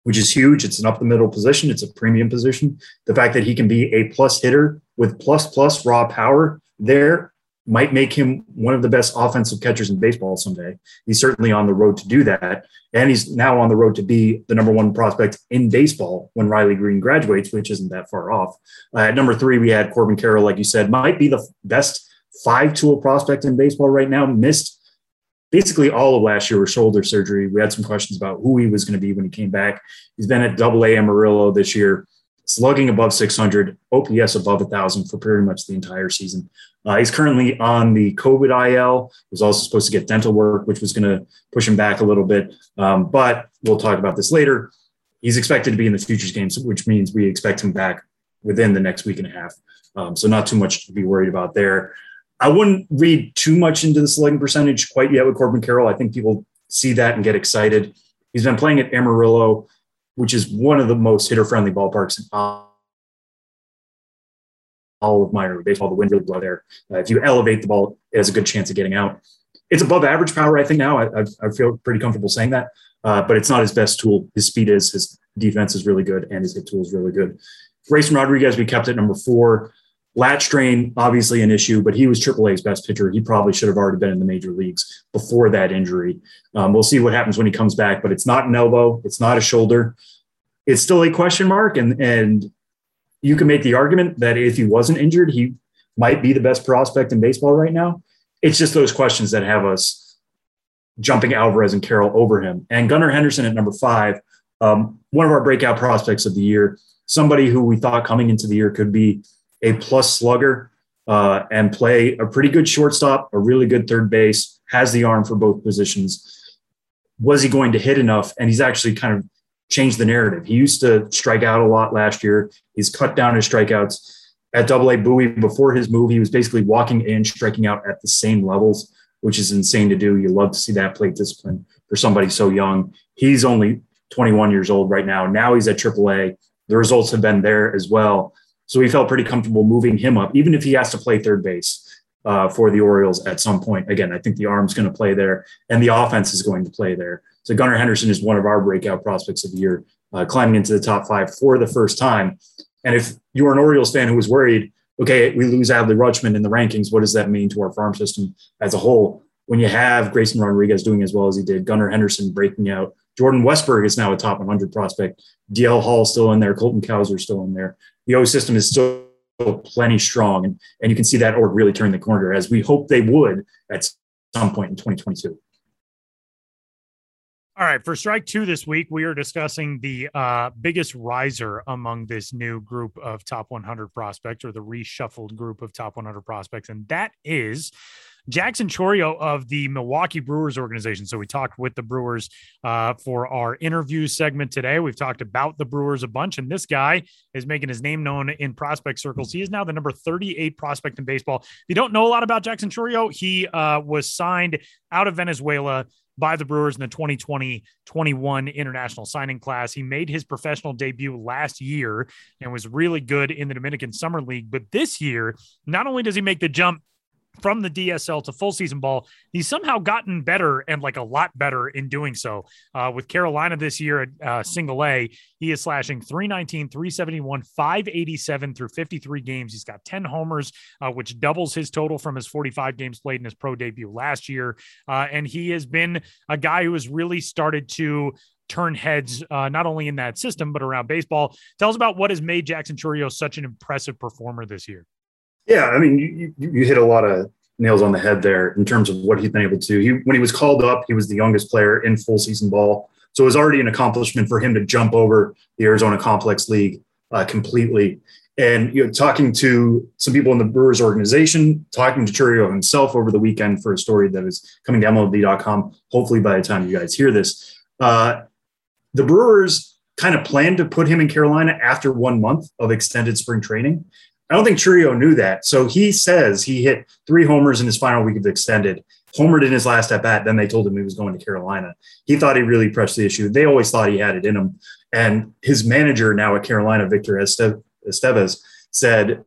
which is huge. It's an up-the-middle position. It's a premium position. The fact that he can be a plus hitter with plus raw power there might make him one of the best offensive catchers in baseball someday. He's certainly on the road to do that. And he's now on the road to be the number 1 prospect in baseball when Riley Greene graduates, which isn't that far off. At number 3, we had Corbin Carroll, like you said, might be the best 5-tool prospect in baseball right now. Missed basically all of last year with shoulder surgery. We had some questions about who he was going to be when he came back. He's been at AA Amarillo this year, slugging above 600, OPS above 1,000 for pretty much the entire season. He's currently on the COVID IL. He was also supposed to get dental work, which was going to push him back a little bit. But we'll talk about this later. He's expected to be in the Futures games, which means we expect him back within the next week and a half. So not too much to be worried about there. I wouldn't read too much into the slugging percentage quite yet with Corbin Carroll. I think people see that and get excited. He's been playing at Amarillo, which is one of the most hitter-friendly ballparks in all of minor league baseball. The wind really blows there. If you elevate the ball, it has a good chance of getting out. It's above average power, I think, now. I feel pretty comfortable saying that, but it's not his best tool. His speed is, his defense is really good, and his hit tool is really good. Grayson Rodriguez, we kept at number 4. Lat strain, obviously an issue, but he was AAA's best pitcher. He probably should have already been in the major leagues before that injury. We'll see what happens when he comes back, but it's not an elbow. It's not a shoulder. It's still a question mark. And you can make the argument that if he wasn't injured, he might be the best prospect in baseball right now. It's just those questions that have us jumping Alvarez and Carroll over him. And Gunnar Henderson at number 5, one of our breakout prospects of the year, somebody who we thought coming into the year could be a plus slugger and play a pretty good shortstop, a really good third base, has the arm for both positions. Was he going to hit enough? And he's actually kind of changed the narrative. He used to strike out a lot last year. He's cut down his strikeouts. At AA Bowie, before his move, he was basically walking in, striking out at the same levels, which is insane to do. You love to see that plate discipline for somebody so young. He's only 21 years old right now. Now he's at AAA. The results have been there as well. So we felt pretty comfortable moving him up, even if he has to play third base for the Orioles at some point. Again, I think the arm's going to play there and the offense is going to play there. So Gunnar Henderson is one of our breakout prospects of the year, climbing into the top 5 for the first time. And if you're an Orioles fan who was worried, okay, we lose Adley Rutschman in the rankings, what does that mean to our farm system as a whole? When you have Grayson Rodriguez doing as well as he did, Gunnar Henderson breaking out, Jordan Westberg is now a top 100 prospect. DL Hall still in there. Colton Cowser still in there. The O system is still plenty strong. And you can see that org really turn the corner as we hope they would at some point in 2022. All right. For strike two this week, we are discussing the biggest riser among this new group of top 100 prospects, or the reshuffled group of top 100 prospects. And that is Jackson Chourio of the Milwaukee Brewers organization. So we talked with the Brewers for our interview segment today. We've talked about the Brewers a bunch, and this guy is making his name known in prospect circles. He is now the number 38 prospect in baseball. If you don't know a lot about Jackson Chourio, he was signed out of Venezuela by the Brewers in the 2020-21 international signing class. He made his professional debut last year and was really good in the Dominican Summer League. But this year, not only does he make the jump from the DSL to full season ball, he's somehow gotten better, and like a lot better in doing so. With Carolina this year at single A, he is slashing .319, .371, .587 through 53 games. He's got 10 homers, which doubles his total from his 45 games played in his pro debut last year. And he has been a guy who has really started to turn heads, not only in that system, but around baseball. Tell us about what has made Jackson Chourio such an impressive performer this year. Yeah, I mean, you hit a lot of nails on the head there in terms of what he's been able to. When he was called up, he was the youngest player in full season ball. So it was already an accomplishment for him to jump over the Arizona Complex League completely. And, you know, talking to some people in the Brewers organization, talking to Chourio himself over the weekend for a story that is coming to MLB.com, hopefully by the time you guys hear this, the Brewers kind of planned to put him in Carolina after 1 month of extended spring training. I don't think Chourio knew that. So he says he hit 3 homers in his final week of extended, homered in his last at-bat, then they told him he was going to Carolina. He thought he really pressed the issue. They always thought he had it in him. And his manager now at Carolina, Victor Estevez, said,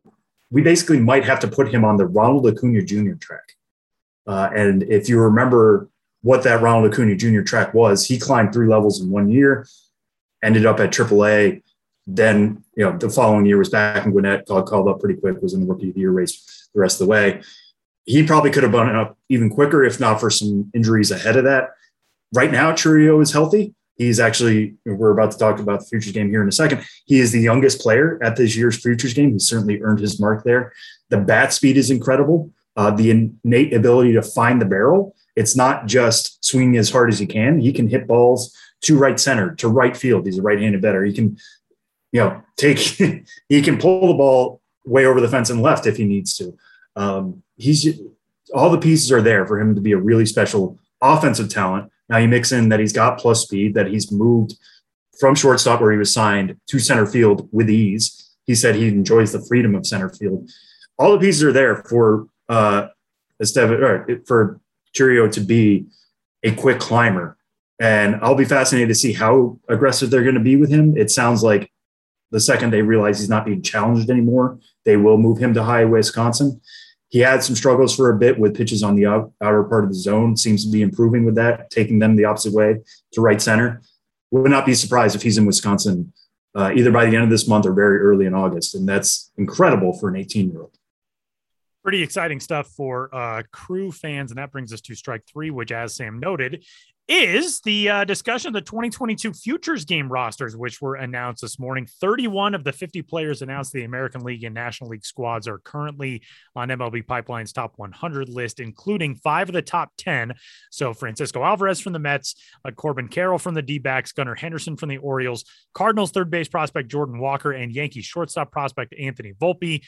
we basically might have to put him on the Ronald Acuña Jr. track. And if you remember what that Ronald Acuña Jr. track was, he climbed 3 levels in 1 year, ended up at AAA. Then, you know, the following year was back in Gwinnett, got called up pretty quick, was in the Rookie of the Year race the rest of the way. He probably could have gone up even quicker if not for some injuries ahead of that. Right now, Chourio is healthy. He's actually, we're about to talk about the Futures game here in a second. He is the youngest player at this year's Futures game. He certainly earned his mark there. The bat speed is incredible. The innate ability to find the barrel. It's not just swinging as hard as he can. He can hit balls to right center, to right field. He's a right-handed batter. He can, you know, he can pull the ball way over the fence and left if he needs to. He's all the pieces are there for him to be a really special offensive talent. Now you mix in that he's got plus speed, that he's moved from shortstop where he was signed to center field with ease. He said he enjoys the freedom of center field. All the pieces are there for Chourio to be a quick climber. And I'll be fascinated to see how aggressive they're going to be with him. It sounds like the second they realize he's not being challenged anymore, they will move him to high Wisconsin. He had some struggles for a bit with pitches on the outer part of the zone, seems to be improving with that, taking them the opposite way to right center. We would not be surprised if he's in Wisconsin either by the end of this month or very early in August. And that's incredible for an 18-year-old. Pretty exciting stuff for Crew fans. And that brings us to strike three, which, as Sam noted, is the discussion of the 2022 Futures Game rosters, which were announced this morning. 31 of the 50 players announced the American League and National League squads are currently on MLB Pipeline's top 100 list, including 5 of the top 10. So Francisco Alvarez from the Mets, Corbin Carroll from the D-backs, Gunnar Henderson from the Orioles, Cardinals third base prospect Jordan Walker, and Yankees shortstop prospect Anthony Volpe.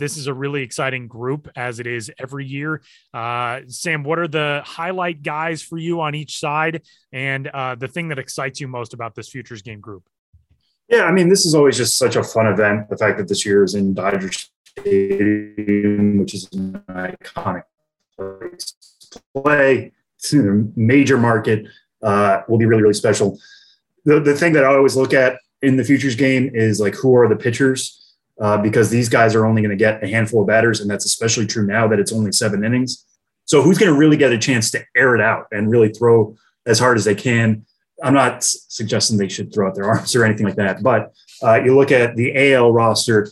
This is a really exciting group, as it is every year. Sam, what are the highlight guys for you on each side? And the thing that excites you most about this Futures Game group? Yeah, I mean, this is always just such a fun event. The fact that this year is in Dodger Stadium, which is an iconic place to play, it's in a major market, will be really, really special. The thing that I always look at in the Futures Game is, like, who are the pitchers? Because these guys are only going to get a handful of batters, and that's especially true now that it's only 7 innings. So who's going to really get a chance to air it out and really throw as hard as they can? I'm not suggesting they should throw out their arms or anything like that, but you look at the AL roster.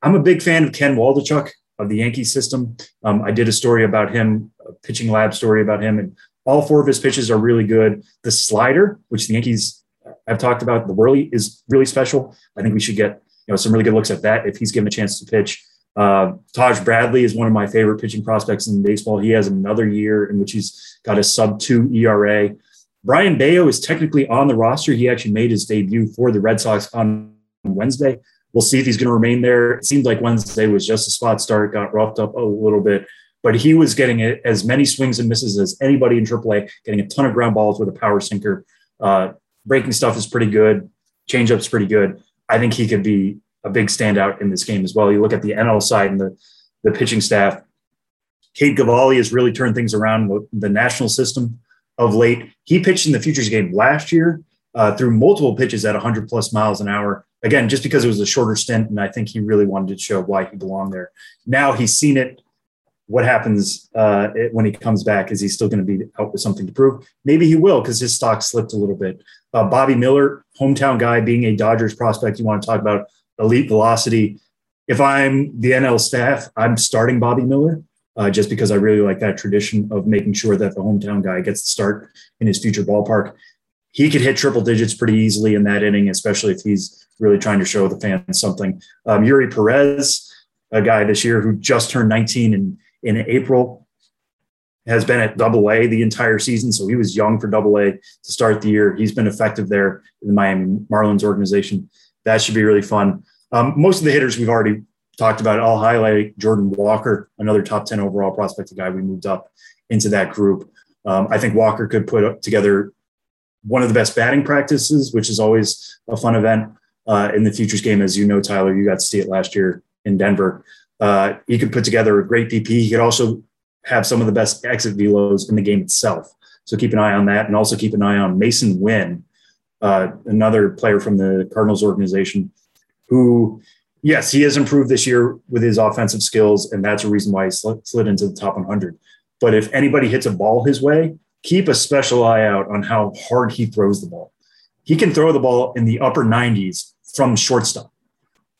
I'm a big fan of Ken Waldachuk of the Yankee system. I did a story about him, a pitching lab story about him, and all 4 of his pitches are really good. The slider, which the Yankees have talked about, the whirly, is really special. I think we should get, you know, some really good looks at that if he's given a chance to pitch. Taj Bradley is one of my favorite pitching prospects in baseball. He has another year in which he's got a sub-2 ERA. Brian Bayo is technically on the roster. He actually made his debut for the Red Sox on Wednesday. We'll see if he's going to remain there. It seemed like Wednesday was just a spot start, got roughed up a little bit, but he was getting as many swings and misses as anybody in AAA, getting a ton of ground balls with a power sinker. Breaking stuff is pretty good. Changeup's pretty good. I think he could be a big standout in this game as well. You look at the NL side and the pitching staff. Kate Cavalli has really turned things around with the national system of late. He pitched in the Futures game last year through multiple pitches at 100-plus miles an hour. Again, just because it was a shorter stint, and I think he really wanted to show why he belonged there. Now he's seen it. What happens when he comes back? Is he still going to be out with something to prove? Maybe he will, because his stock slipped a little bit. Bobby Miller, hometown guy, being a Dodgers prospect, you want to talk about elite velocity. If I'm the NL staff, I'm starting Bobby Miller just because I really like that tradition of making sure that the hometown guy gets the start in his future ballpark. He could hit triple digits pretty easily in that inning, especially if he's really trying to show the fans something. Yuri Perez, a guy this year who just turned 19 in April, has been at AA the entire season. So he was young for AA to start the year. He's been effective there in the Miami Marlins organization. That should be really fun. Most of the hitters we've already talked about. I'll highlight Jordan Walker, another top 10 overall prospect, a guy we moved up into that group. I think Walker could put together one of the best batting practices, which is always a fun event in the Futures game. As you know, Tyler, you got to see it last year in Denver. He could put together a great PP. He could also have some of the best exit velos in the game itself. So keep an eye on that, and also keep an eye on Mason Wynn, another player from the Cardinals organization who, yes, he has improved this year with his offensive skills, and that's a reason why he slid into the top 100. But if anybody hits a ball his way, keep a special eye out on how hard he throws the ball. He can throw the ball in the upper 90s from shortstop.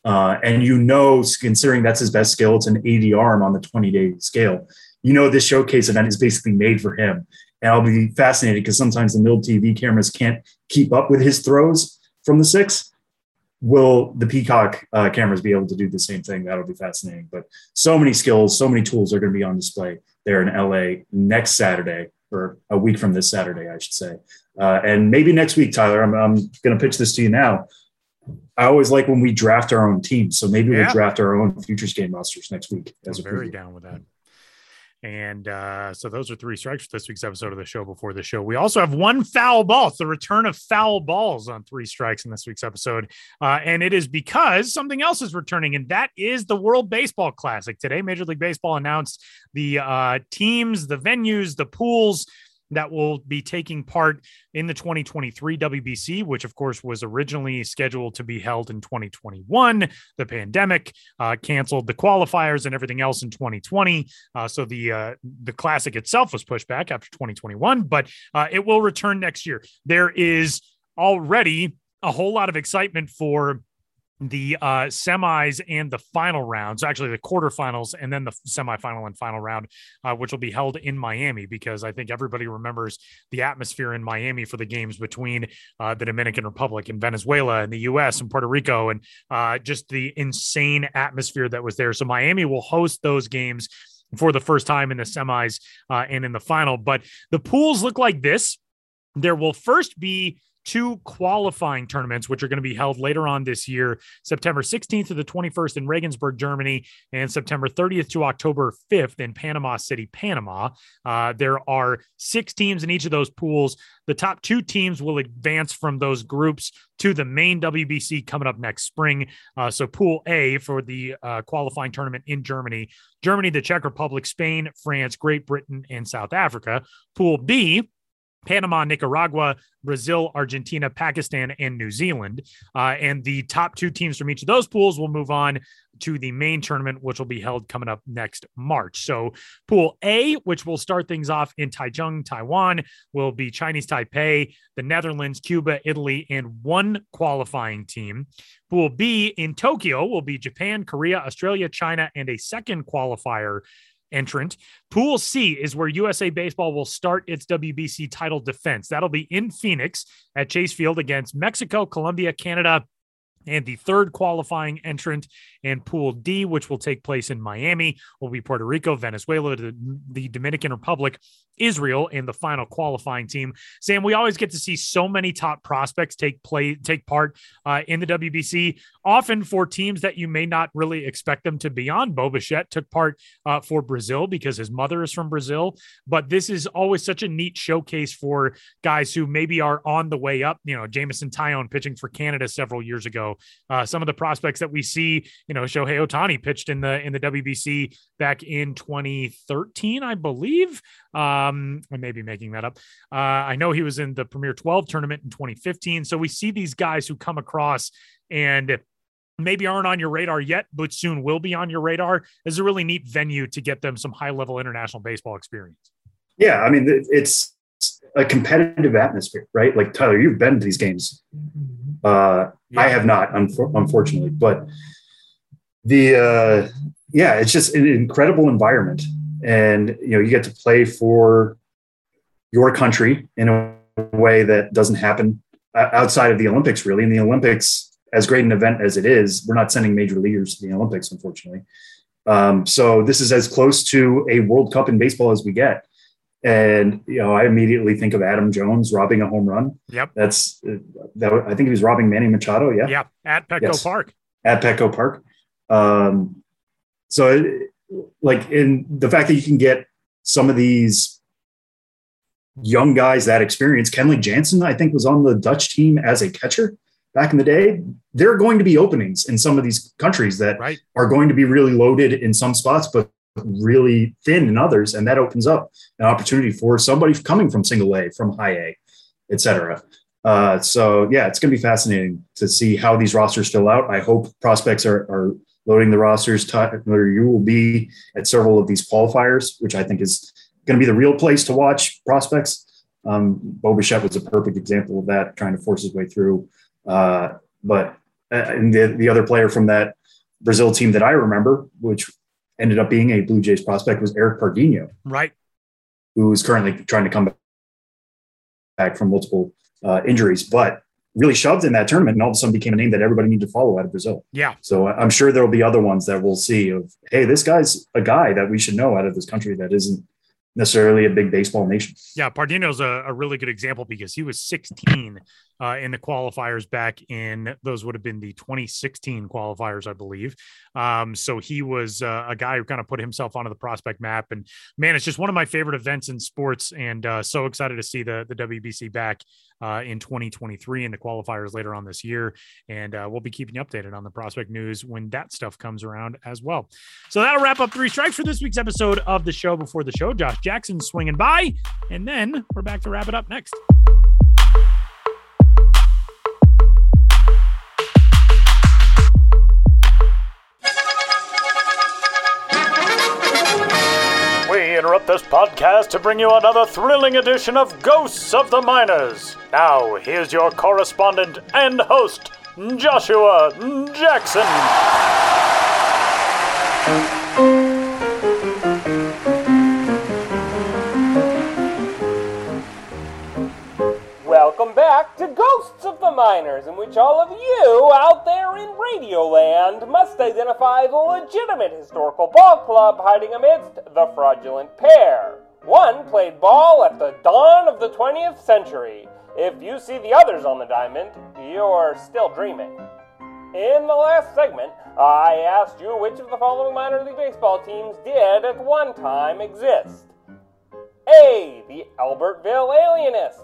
And you know, considering that's his best skill, it's an 80 arm on the 20-day scale. You know, this showcase event is basically made for him. And I'll be fascinated because sometimes the MILB TV cameras can't keep up with his throws from the six. Will the Peacock cameras be able to do the same thing? That'll be fascinating. But so many skills, so many tools are going to be on display there in LA next Saturday, or a week from this Saturday, I should say. And maybe next week, Tyler, I'm going to pitch this to you now. I always like when we draft our own teams. So maybe we'll draft our own Futures game rosters next week. As I'm very down with that. And so those are three strikes for this week's episode of the show before the show. We also have one foul ball. It's the return of foul balls on three strikes in this week's episode. And it is because something else is returning, and that is the World Baseball Classic. Today, Major League Baseball announced the teams, the venues, the pools that will be taking part in the 2023 WBC, which of course was originally scheduled to be held in 2021. The pandemic canceled the qualifiers and everything else in 2020. So the classic itself was pushed back after 2021, but it will return next year. There is already a whole lot of excitement for the semis and the final rounds, actually the quarterfinals and then the semifinal and final round, which will be held in Miami, because I think everybody remembers the atmosphere in Miami for the games between the Dominican Republic and Venezuela and the U.S. and Puerto Rico, and just the insane atmosphere that was there. So Miami will host those games for the first time in the semis and in the final. But the pools look like this. There will first be two qualifying tournaments, which are going to be held later on this year, September 16th to the 21st in Regensburg, Germany, and September 30th to October 5th in Panama City, Panama. There are six teams in each of those pools. The top two teams will advance from those groups to the main WBC coming up next spring. So Pool A for the qualifying tournament in Germany, the Czech Republic, Spain, France, Great Britain, and South Africa. Pool B, Panama, Nicaragua, Brazil, Argentina, Pakistan, and New Zealand. And the top two teams from each of those pools will move on to the main tournament, which will be held coming up next March. So Pool A, which will start things off in Taichung, Taiwan, will be Chinese Taipei, the Netherlands, Cuba, Italy, and one qualifying team. Pool B in Tokyo will be Japan, Korea, Australia, China, and a second qualifier entrant. Pool C is where USA Baseball will start its WBC title defense. That'll be in Phoenix at Chase Field against Mexico, Colombia, Canada, And the third qualifying entrant in Pool D, which will take place in Miami, will be Puerto Rico, Venezuela, the Dominican Republic, Israel, and the final qualifying team. Sam, we always get to see so many top prospects take part in the WBC, often for teams that you may not really expect them to be on. Bo Bichette took part for Brazil because his mother is from Brazil, but this is always such a neat showcase for guys who maybe are on the way up. You know, Jameson Taillon pitching for Canada several years ago. Some of the prospects that we see, you know, Shohei Ohtani pitched in the WBC back in 2013, I believe. I may be making that up. I know he was in the Premier 12 tournament in 2015. So we see these guys who come across and maybe aren't on your radar yet, but soon will be on your radar. It's a really neat venue to get them some high-level international baseball experience. Yeah, I mean, it's a competitive atmosphere, right? Like, Tyler, you've been to these games. Yeah. I have not, unfortunately, but it's just an incredible environment, and, you know, you get to play for your country in a way that doesn't happen outside of the Olympics, really. In the Olympics, as great an event as it is, we're not sending major leaguers to the Olympics, unfortunately. So this is as close to a World Cup in baseball as we get. And, you know, I immediately think of Adam Jones robbing a home run. Yep. I think he was robbing Manny Machado. Yeah. Yeah. At Petco Park. At Petco Park. So the fact that you can get some of these young guys that experience, Kenley Jansen, I think, was on the Dutch team as a catcher back in the day. There are going to be openings in some of these countries that are going to be really loaded in some spots, but really thin in others, and that opens up an opportunity for somebody coming from single A, from high A, etc. It's going to be fascinating to see how these rosters fill out. I hope prospects are loading the rosters. Tyler, you will be at several of these qualifiers, which I think is going to be the real place to watch prospects. Bo Bichette was a perfect example of that, trying to force his way through. But the other player from that Brazil team that I remember, which ended up being a Blue Jays prospect, was Eric Pardinho, right? Who is currently trying to come back from multiple injuries, but really shoved in that tournament, and all of a sudden became a name that everybody needed to follow out of Brazil. Yeah. So I'm sure there'll be other ones that we'll see of, hey, this guy's a guy that we should know out of this country that isn't necessarily a big baseball nation. Yeah, Pardino's a really good example because he was 16 in the qualifiers back in, those would have been the 2016 qualifiers, I believe. So he was a guy who kind of put himself onto the prospect map. And man, it's just one of my favorite events in sports, and so excited to see the WBC back in 2023 and the qualifiers later on this year. And we'll be keeping you updated on the prospect news when that stuff comes around as well. So that'll wrap up Three Strikes for this week's episode of the show. Before the show, Josh Jackson swinging by, and then we're back to wrap it up next. We interrupt this podcast to bring you another thrilling edition of Ghosts of the Miners. Now, here's your correspondent and host, Joshua Jackson. Welcome back to Ghosts of the Miners, in which all of you out there in Radioland must identify the legitimate historical ball club hiding amidst the fraudulent pair. One played ball at the dawn of the 20th century. If you see the others on the diamond, you're still dreaming. In the last segment, I asked you which of the following minor league baseball teams did at one time exist. A. The Albertville Alienists.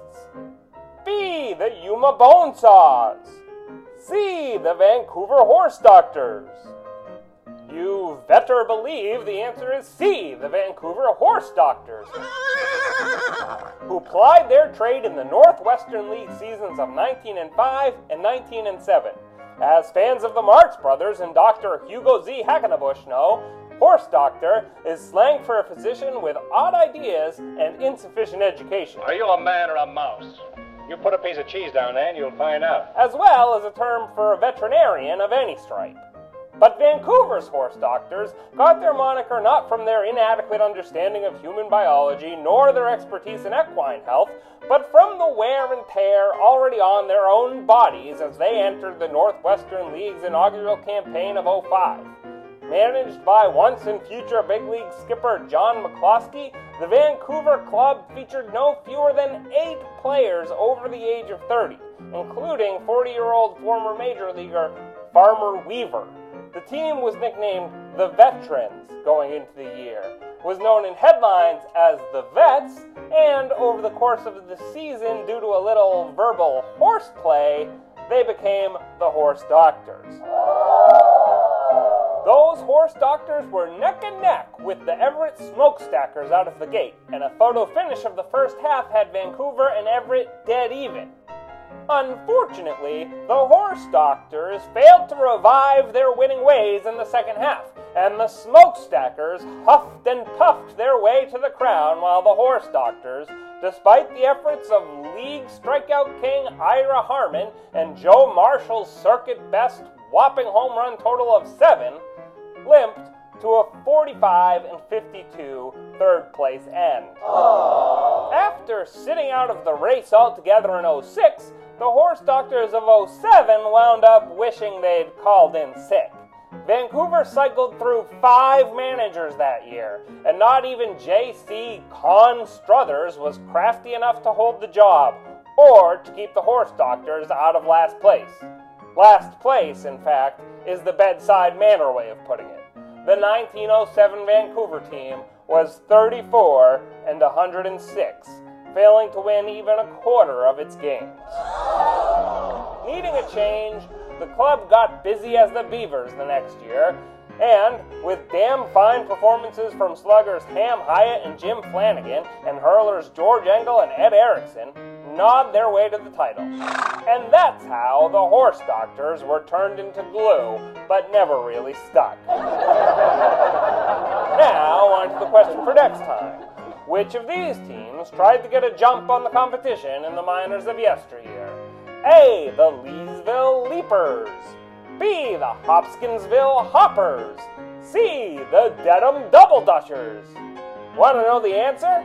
B. The Yuma Bonesaws. C. The Vancouver Horse Doctors. You better believe the answer is C. The Vancouver Horse Doctors, who plied their trade in the Northwestern League seasons of 1905 and 1907. As fans of the Marx Brothers and Dr. Hugo Z. Hackenabush know, horse doctor is slang for a physician with odd ideas and insufficient education. Are you a man or a mouse? You put a piece of cheese down there and you'll find out. As well as a term for a veterinarian of any stripe. But Vancouver's horse doctors got their moniker not from their inadequate understanding of human biology nor their expertise in equine health, but from the wear and tear already on their own bodies as they entered the Northwestern League's inaugural campaign of '05. Managed by once and future big league skipper John McCloskey, the Vancouver club featured no fewer than 8 players over the age of 30, including 40-year-old former major leaguer Farmer Weaver. The team was nicknamed the Veterans going into the year, was known in headlines as the Vets, and over the course of the season, due to a little verbal horseplay, they became the Horse Doctors. Those Horse Doctors were neck and neck with the Everett Smokestackers out of the gate, and a photo finish of the first half had Vancouver and Everett dead even. Unfortunately, the Horse Doctors failed to revive their winning ways in the second half, and the Smokestackers huffed and puffed their way to the crown while the Horse Doctors, despite the efforts of league strikeout king Ira Harmon and Joe Marshall's circuit-best whopping home run total of 7, limped to a 45-52 third-place end. Aww. After sitting out of the race altogether in '06, the Horse Doctors of '07 wound up wishing they'd called in sick. Vancouver cycled through 5 managers that year, and not even J.C. Struthers was crafty enough to hold the job, or to keep the Horse Doctors out of last place. Last place, in fact, is the bedside manner way of putting it. The 1907 Vancouver team was 34-106, failing to win even a quarter of its games. Needing a change, the club got busy as the Beavers the next year, and with damn fine performances from sluggers Ham Hyatt and Jim Flanagan and hurlers George Engel and Ed Erickson, gnawed their way to the title. And that's how the Horse Doctors were turned into glue, but never really stuck. Now, on to the question for next time. Which of these teams tried to get a jump on the competition in the minors of yesteryear? A. The Leesville Leapers. B. The Hopkinsville Hoppers. C. The Dedham Double Dutchers. Want to know the answer?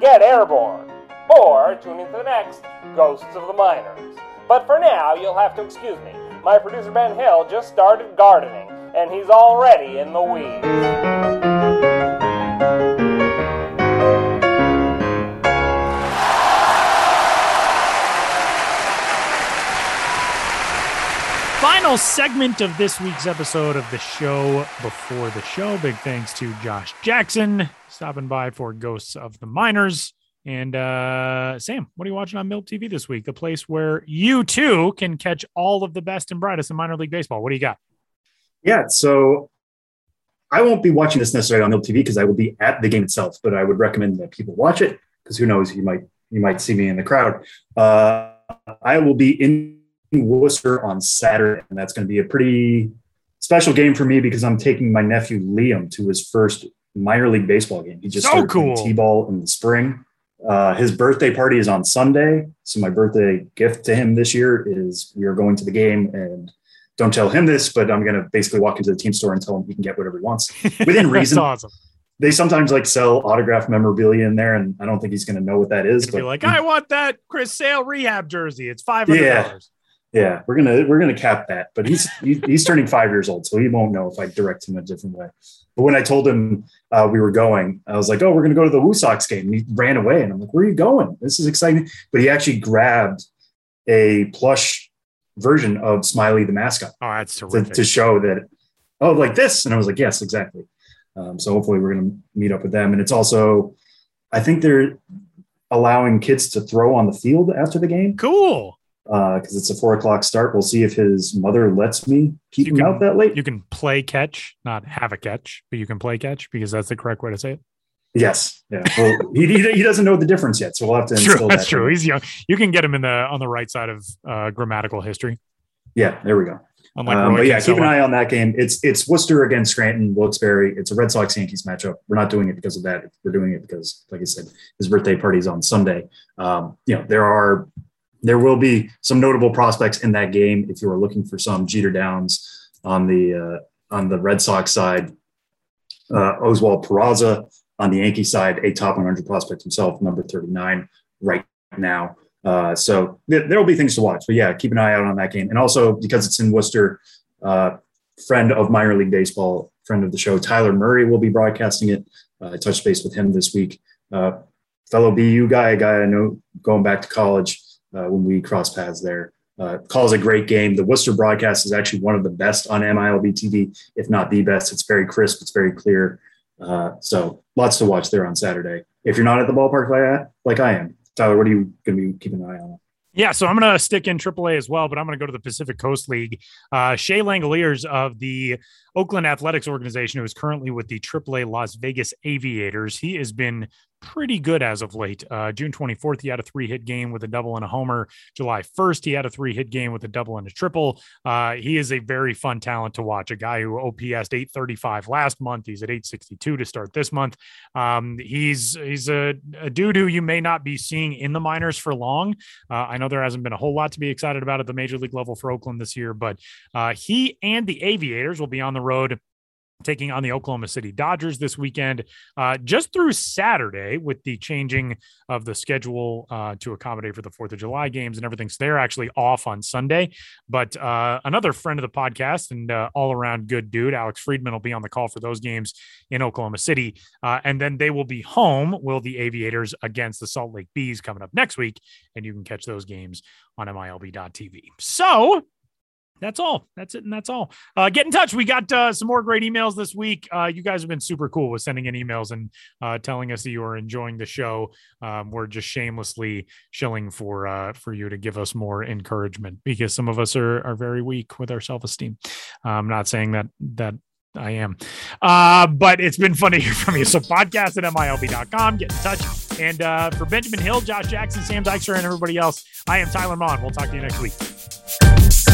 Get airborne. Or tune into the next Ghosts of the Miners. But for now, you'll have to excuse me. My producer Ben Hill just started gardening, and he's already in the weeds. Final segment of this week's episode of the show before the show. Big thanks to Josh Jackson stopping by for Ghosts of the Miners. And Sam, what are you watching on MILB TV this week? The place where you too can catch all of the best and brightest in minor league baseball. What do you got? Yeah, so I won't be watching this necessarily on MILB TV because I will be at the game itself, but I would recommend that people watch it because who knows, you might see me in the crowd. I will be in Worcester on Saturday, and that's going to be a pretty special game for me because I'm taking my nephew Liam to his first minor league baseball game. He just started playing t-ball in the spring. His birthday party is on Sunday, so my birthday gift to him this year is we are going to the game, and don't tell him this, but I'm going to basically walk into the team store and tell him he can get whatever he wants within reason. That's awesome. They sometimes like sell autographed memorabilia in there, and I don't think he's going to know what that is. But like, I want that Chris Sale rehab jersey. It's $500. Yeah, we're gonna cap that, but he's turning 5 years old, so he won't know if I direct him a different way. But when I told him we were going, I was like, "Oh, we're gonna go to the Woo Sox game." And he ran away, and I'm like, "Where are you going? This is exciting!" But he actually grabbed a plush version of Smiley the mascot. Oh, that's terrific! To show that, oh, like this, and I was like, "Yes, exactly." So hopefully, we're gonna meet up with them, and it's also, I think they're allowing kids to throw on the field after the game. Cool. Because it's a 4:00 start. We'll see if his mother lets me keep him out that late. You can play catch, not have a catch, but you can play catch because that's the correct way to say it. Yes. Yeah. Well, he doesn't know the difference yet, so we'll have to instill that. That's true. He's young. You can get him on the right side of grammatical history. Yeah, there we go. Unlike but yeah, keep an eye on that game. It's Worcester against Scranton, Wilkes-Barre. It's a Red Sox-Yankees matchup. We're not doing it because of that. We're doing it because, like I said, his birthday party's on Sunday. There will be some notable prospects in that game if you are looking for some. Jeter Downs on the on the Red Sox side, Oswald Peraza. On the Yankee side, a top 100 prospect himself, number 39 right now. So there will be things to watch. But, yeah, keep an eye out on that game. And also, because it's in Worcester, friend of minor league baseball, friend of the show, Tyler Murray will be broadcasting it. I touched base with him this week. Fellow BU guy, a guy I know going back to college when we cross paths there. Calls a great game. The Worcester broadcast is actually one of the best on MILB TV, if not the best. It's very crisp. It's very clear. So lots to watch there on Saturday. If you're not at the ballpark like I am, Tyler, what are you going to be keeping an eye on? Yeah, so I'm going to stick in AAA as well, but I'm going to go to the Pacific Coast League. Shea Langoliers of the Oakland Athletics organization, who is currently with the AAA Las Vegas Aviators, he has been pretty good as of late. June 24th, he had a 3-hit game with a double and a homer. July 1st, he had a 3-hit game with a double and a triple. He is a very fun talent to watch, a guy who OPS'd 835 last month. He's at 862 to start this month. He's a dude who you may not be seeing in the minors for long. I know there hasn't been a whole lot to be excited about at the major league level for Oakland this year, but he and the Aviators will be on the road taking on the Oklahoma City Dodgers this weekend, just through Saturday with the changing of the schedule to accommodate for the 4th of July games and everything. So they're actually off on Sunday, but another friend of the podcast and all around good dude, Alex Friedman, will be on the call for those games in Oklahoma City. And then they will be home, will the Aviators, against the Salt Lake Bees coming up next week. And you can catch those games on MILB.tv. So that's all. That's it. And that's all. Get in touch. We got some more great emails this week. You guys have been super cool with sending in emails and telling us that you are enjoying the show. We're just shamelessly shilling for you to give us more encouragement, because some of us are very weak with our self-esteem. I'm not saying that I am, but it's been fun to hear from you. So podcast at MILB.com. Get in touch. And for Benjamin Hill, Josh Jackson, Sam Dykstra, and everybody else, I am Tyler Maughan. We'll talk to you next week.